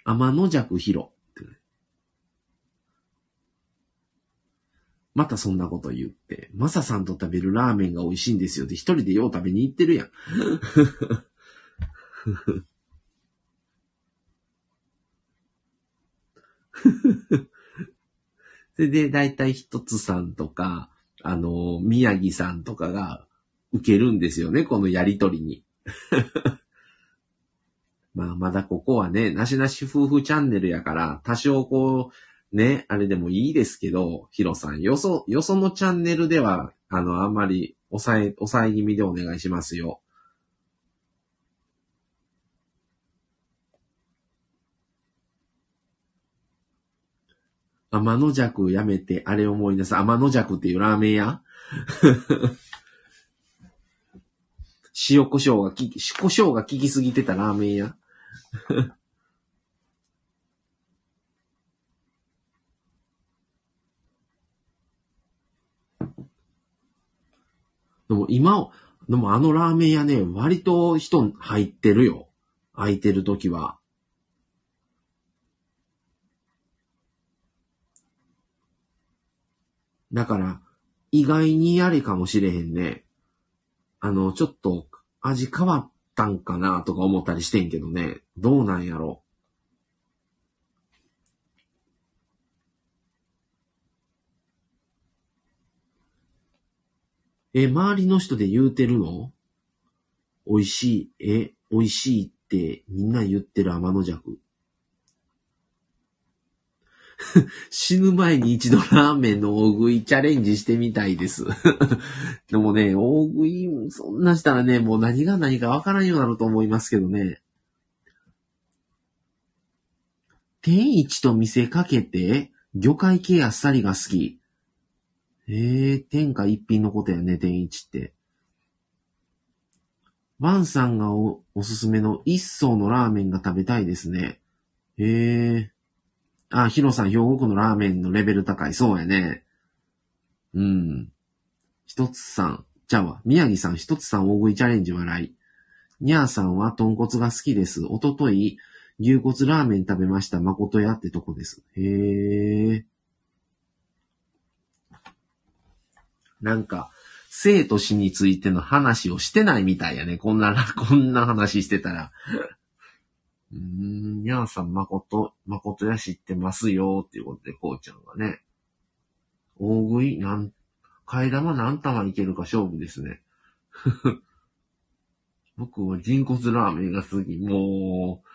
天の弱ヒロ。またそんなこと言って。マサさんと食べるラーメンが美味しいんですよって一人でよう食べに行ってるやん。それでだいたいひとつさんとか、宮城さんとかが受けるんですよね、このやりとりに。まあまだここはね、なしなし夫婦チャンネルやから、多少こう、ね、あれでもいいですけど、ヒロさん、よそのチャンネルでは、あんまり抑え気味でお願いしますよ。天の弱やめて、あれ思い出す。天の弱っていうラーメン屋胡椒が効きすぎてたラーメン屋でもあのラーメン屋ね、割と人入ってるよ。空いてるときは。だから、意外にあれかもしれへんね。ちょっと味変わったんかなとか思ったりしてんけどね。どうなんやろ。周りの人で言うてるの？美味しい、美味しいってみんな言ってる天の弱。死ぬ前に一度ラーメンの大食いチャレンジしてみたいです。でもね、大食い、そんなしたらね、もう何が何かわからんようになると思いますけどね。天一と見せかけて、魚介系あっさりが好き。天下一品のことやね、天一って。ワンさんが おすすめの一層のラーメンが食べたいですね。あ、ヒロさん、兵庫区のラーメンのレベル高い。そうやね。うん。ひとつさん、ちゃうわ。宮城さん、ひとつさん大食いチャレンジ笑い。にゃーさんは豚骨が好きです。おととい、牛骨ラーメン食べました。誠屋ってとこです。へー。なんか、生と死についての話をしてないみたいやね。こんな話してたら。にゃーさん、誠や知ってますよ、っていうことで、こうちゃんがね。大食い、替え玉何玉いけるか勝負ですね。僕は人骨ラーメンが好き、もう。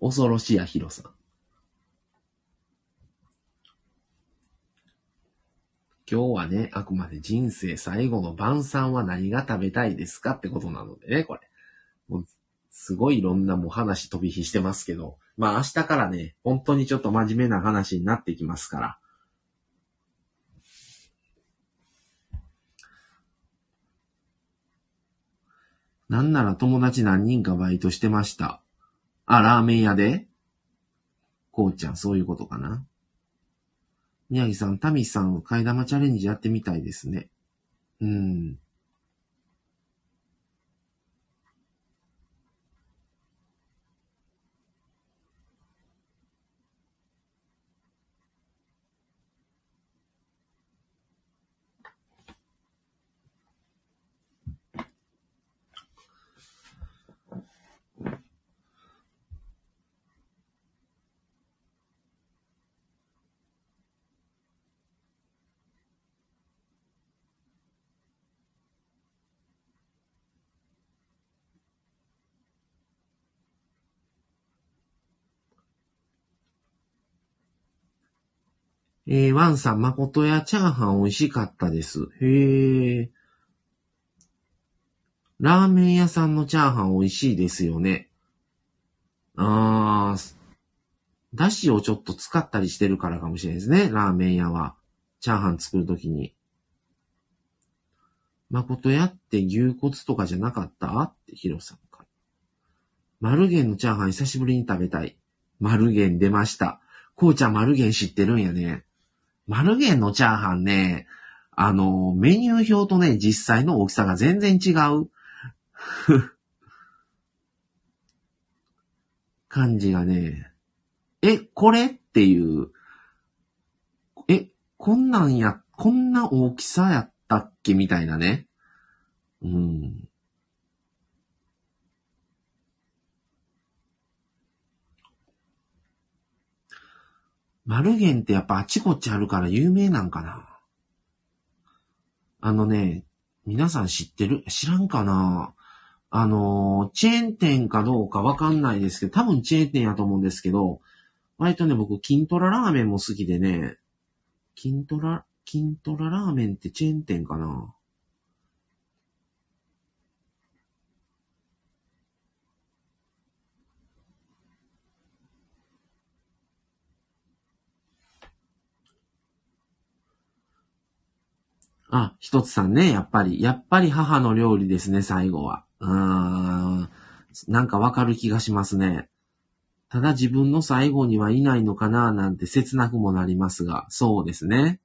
恐ろしや、ヒロさん。今日はね、あくまで人生最後の晩餐は何が食べたいですかってことなのでね、これ。もうすごいいろんなもう話飛び火してますけど、まあ明日からね、本当にちょっと真面目な話になってきますから。なんなら友達何人かバイトしてました。あ、ラーメン屋で？こうちゃん、そういうことかな。宮城さん、タミさん、替え玉チャレンジやってみたいですね。ワンさん、誠やチャーハン美味しかったです。へー。ラーメン屋さんのチャーハン美味しいですよね。だしをちょっと使ったりしてるからかもしれないですね。ラーメン屋は。チャーハン作るときに。誠やって牛骨とかじゃなかったってヒロさんから。丸源のチャーハン久しぶりに食べたい。丸源出ました。こうちゃん丸源知ってるんやね。丸源のチャーハンね、メニュー表とね、実際の大きさが全然違う。感じがね、これっていう、こんな大きさやったっけみたいなね。丸源ってやっぱあちこちあるから有名なんかな。皆さん知ってる？知らんかな。チェーン店かどうかわかんないですけど、多分チェーン店やと思うんですけど、割とね、僕、金トララーメンも好きでね、金トララーメンってチェーン店かな。あ、ひとつさんね、やっぱり母の料理ですね、最後は。なんかわかる気がしますね。ただ自分の最後にはいないのかな、なんて切なくもなりますが、そうですね。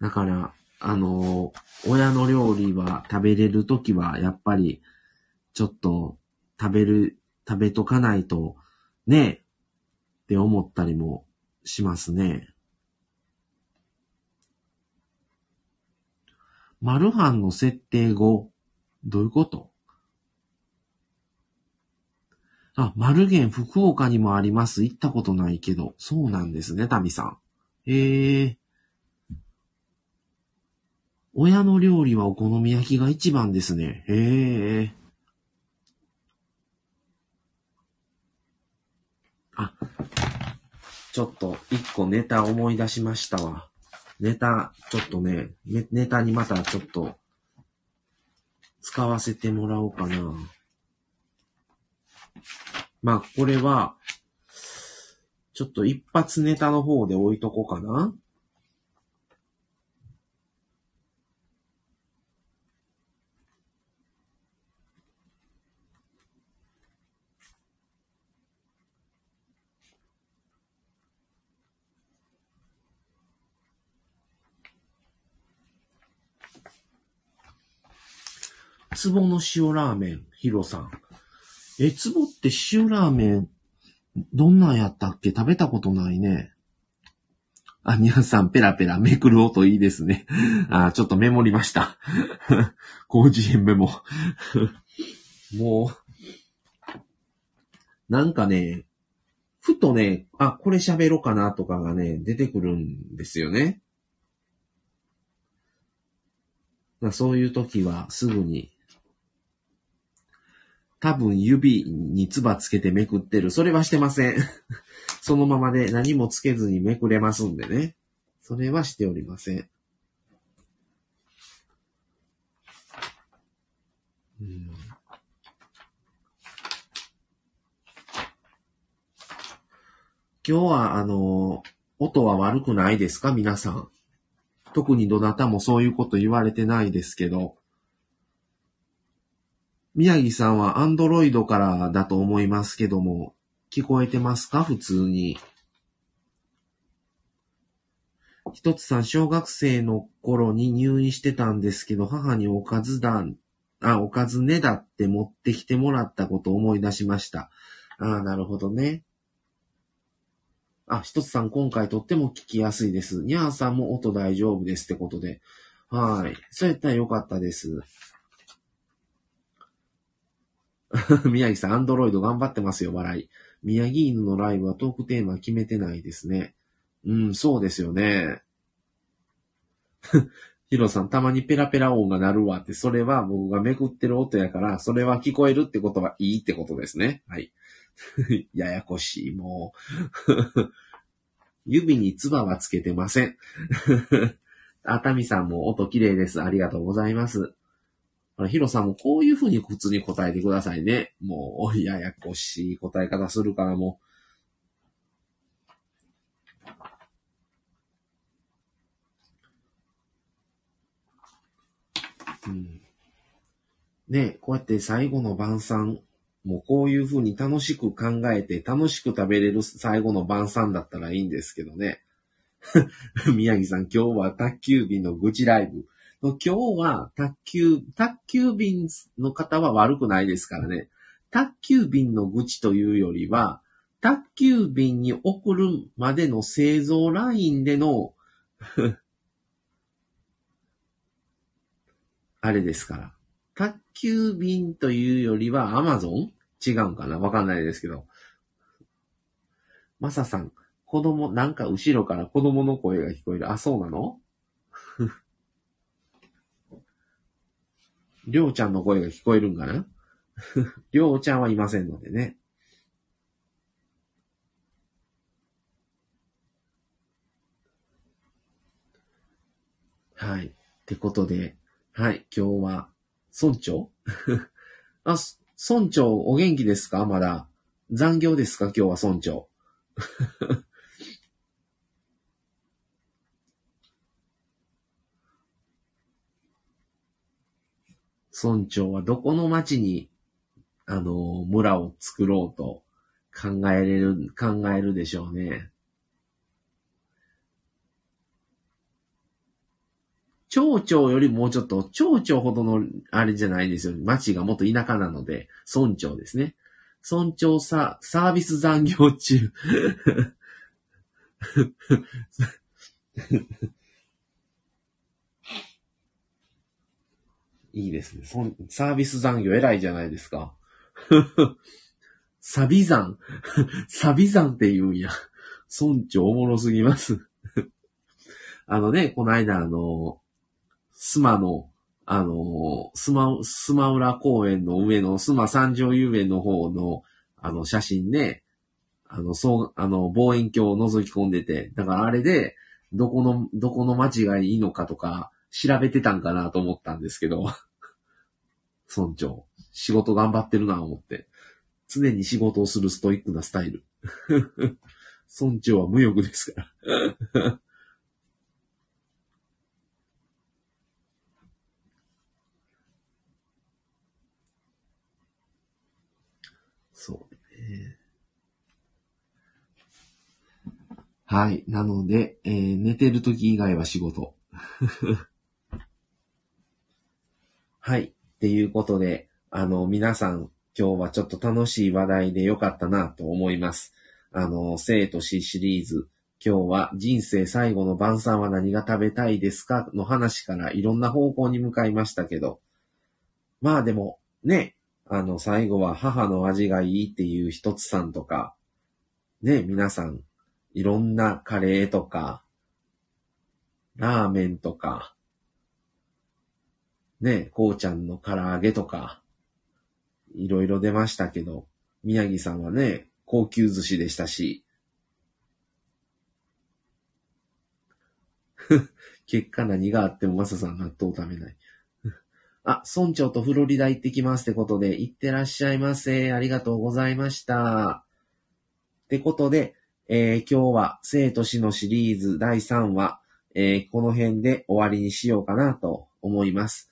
だから、親の料理は食べれるときは、やっぱり、ちょっと、食べとかないと、ね、って思ったりもしますね。マルハンの設定後、どういうこと？あ、マルゲン福岡にもあります。行ったことないけど。そうなんですね、タミさん。親の料理はお好み焼きが一番ですね。あ、ちょっと一個ネタ思い出しましたわ。ネタにまたちょっと使わせてもらおうかな。まあ、これは、ちょっと一発ネタの方で置いとこうかな。ツボの塩ラーメン、ヒロさん。ツボって塩ラーメン、どんなんやったっけ？食べたことないね。あ、皆さんペラペラめくる音いいですね。あ、ちょっとメモりました。広辞苑メモ。もう、なんかね、ふとね、あ、これ喋ろうかなとかがね、出てくるんですよね。そういう時はすぐに、多分指に唾つけてめくってる。それはしてません。そのままで何もつけずにめくれますんでね。それはしておりません。今日は音は悪くないですか？皆さん。特にどなたもそういうこと言われてないですけど。宮城さんはアンドロイドからだと思いますけども、聞こえてますか？普通に。ひとつさん、小学生の頃に入院してたんですけど、母におかずねだって持ってきてもらったことを思い出しました。ああ、なるほどね。あ、ひとつさん、今回とっても聞きやすいです。にゃーさんも音大丈夫ですってことで。はい。そうやったらよかったです。宮城さん、アンドロイド頑張ってますよ、笑い。宮城犬のライブはトークテーマ決めてないですね。うん、そうですよね。ヒロさん、たまにペラペラ音が鳴るわって、それは僕がめくってる音やから、それは聞こえるってことはいいってことですね。はい。ややこしい、もう。指に唾はつけてません。熱海さんも音綺麗です。ありがとうございます。ヒロさんもこういう風に普通に答えてくださいね。もう、ややこしい答え方するからもう。うん、ね、こうやって最後の晩餐、もうこういう風に楽しく考えて楽しく食べれる最後の晩餐だったらいいんですけどね。宮城さん、今日は宅急便の愚痴ライブ。今日は宅急便の方は悪くないですからね。宅急便の愚痴というよりは、宅急便に送るまでの製造ラインでのあれですから。宅急便というよりは Amazon？ 違うんかな？わかんないですけど。マサさん、なんか後ろから子供の声が聞こえる。あ、そうなの？りょうちゃんの声が聞こえるんかな？りょうちゃんはいませんのでね。はい。ってことで、はい、今日は、村長あ、村長お元気ですか？まだ。残業ですか？今日は村長。村長はどこの町に、村を作ろうと考えるでしょうね。町長よりもうちょっと、町長ほどの、あれじゃないですよ。町がもっと田舎なので、村長ですね。村長サービス残業中。いいですね。サービス残業偉いじゃないですか。サビ残。サビ残って言うんや。村長おもろすぎます。この間スマウラ公園の上のスマ三条遊園の方の、写真ね、望遠鏡を覗き込んでて、だからあれで、どこの町がいいのかとか、調べてたんかなと思ったんですけど、村長、仕事頑張ってるなと思って。常に仕事をするストイックなスタイル。村長は無欲ですから。そうね。はい。なので、寝てる時以外は仕事。はい。っていうことで、皆さん、今日はちょっと楽しい話題で良かったなと思います。生と死シリーズ。今日は人生最後の晩餐は何が食べたいですかの話からいろんな方向に向かいましたけど。まあでも、ね、最後は母の味がいいっていう一つさんとか、ね、皆さん、いろんなカレーとか、ラーメンとか、ね、こうちゃんの唐揚げとか、いろいろ出ましたけど、宮城さんはね、高級寿司でしたし、結果何があってもマサさん納豆食べない。あ、村長とフロリダ行ってきますってことで、行ってらっしゃいませ。ありがとうございました。ってことで、今日は生と死のシリーズ第3話、この辺で終わりにしようかなと思います。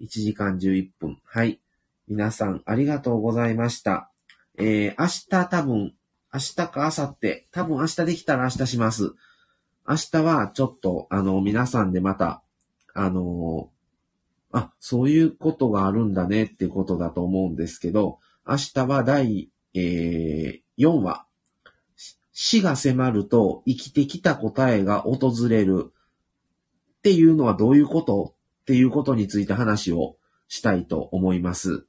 1時間11分。はい。皆さんありがとうございました。明日明日か明後日、明日できたら明日します。明日はちょっと、皆さんでまた、そういうことがあるんだねってことだと思うんですけど、明日は第、4話。死が迫ると生きてきた答えが訪れるっていうのはどういうことっていうことについて話をしたいと思います。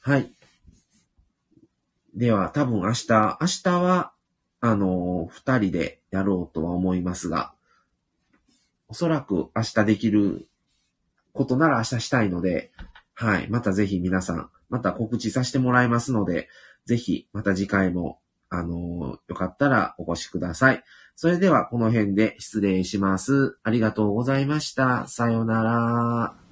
はい。では明日は二人でやろうとは思いますが、おそらく明日できることなら明日したいので、はい。またぜひ皆さん、また告知させてもらいますので、ぜひまた次回もよかったらお越しください。それではこの辺で失礼します。ありがとうございました。さようなら。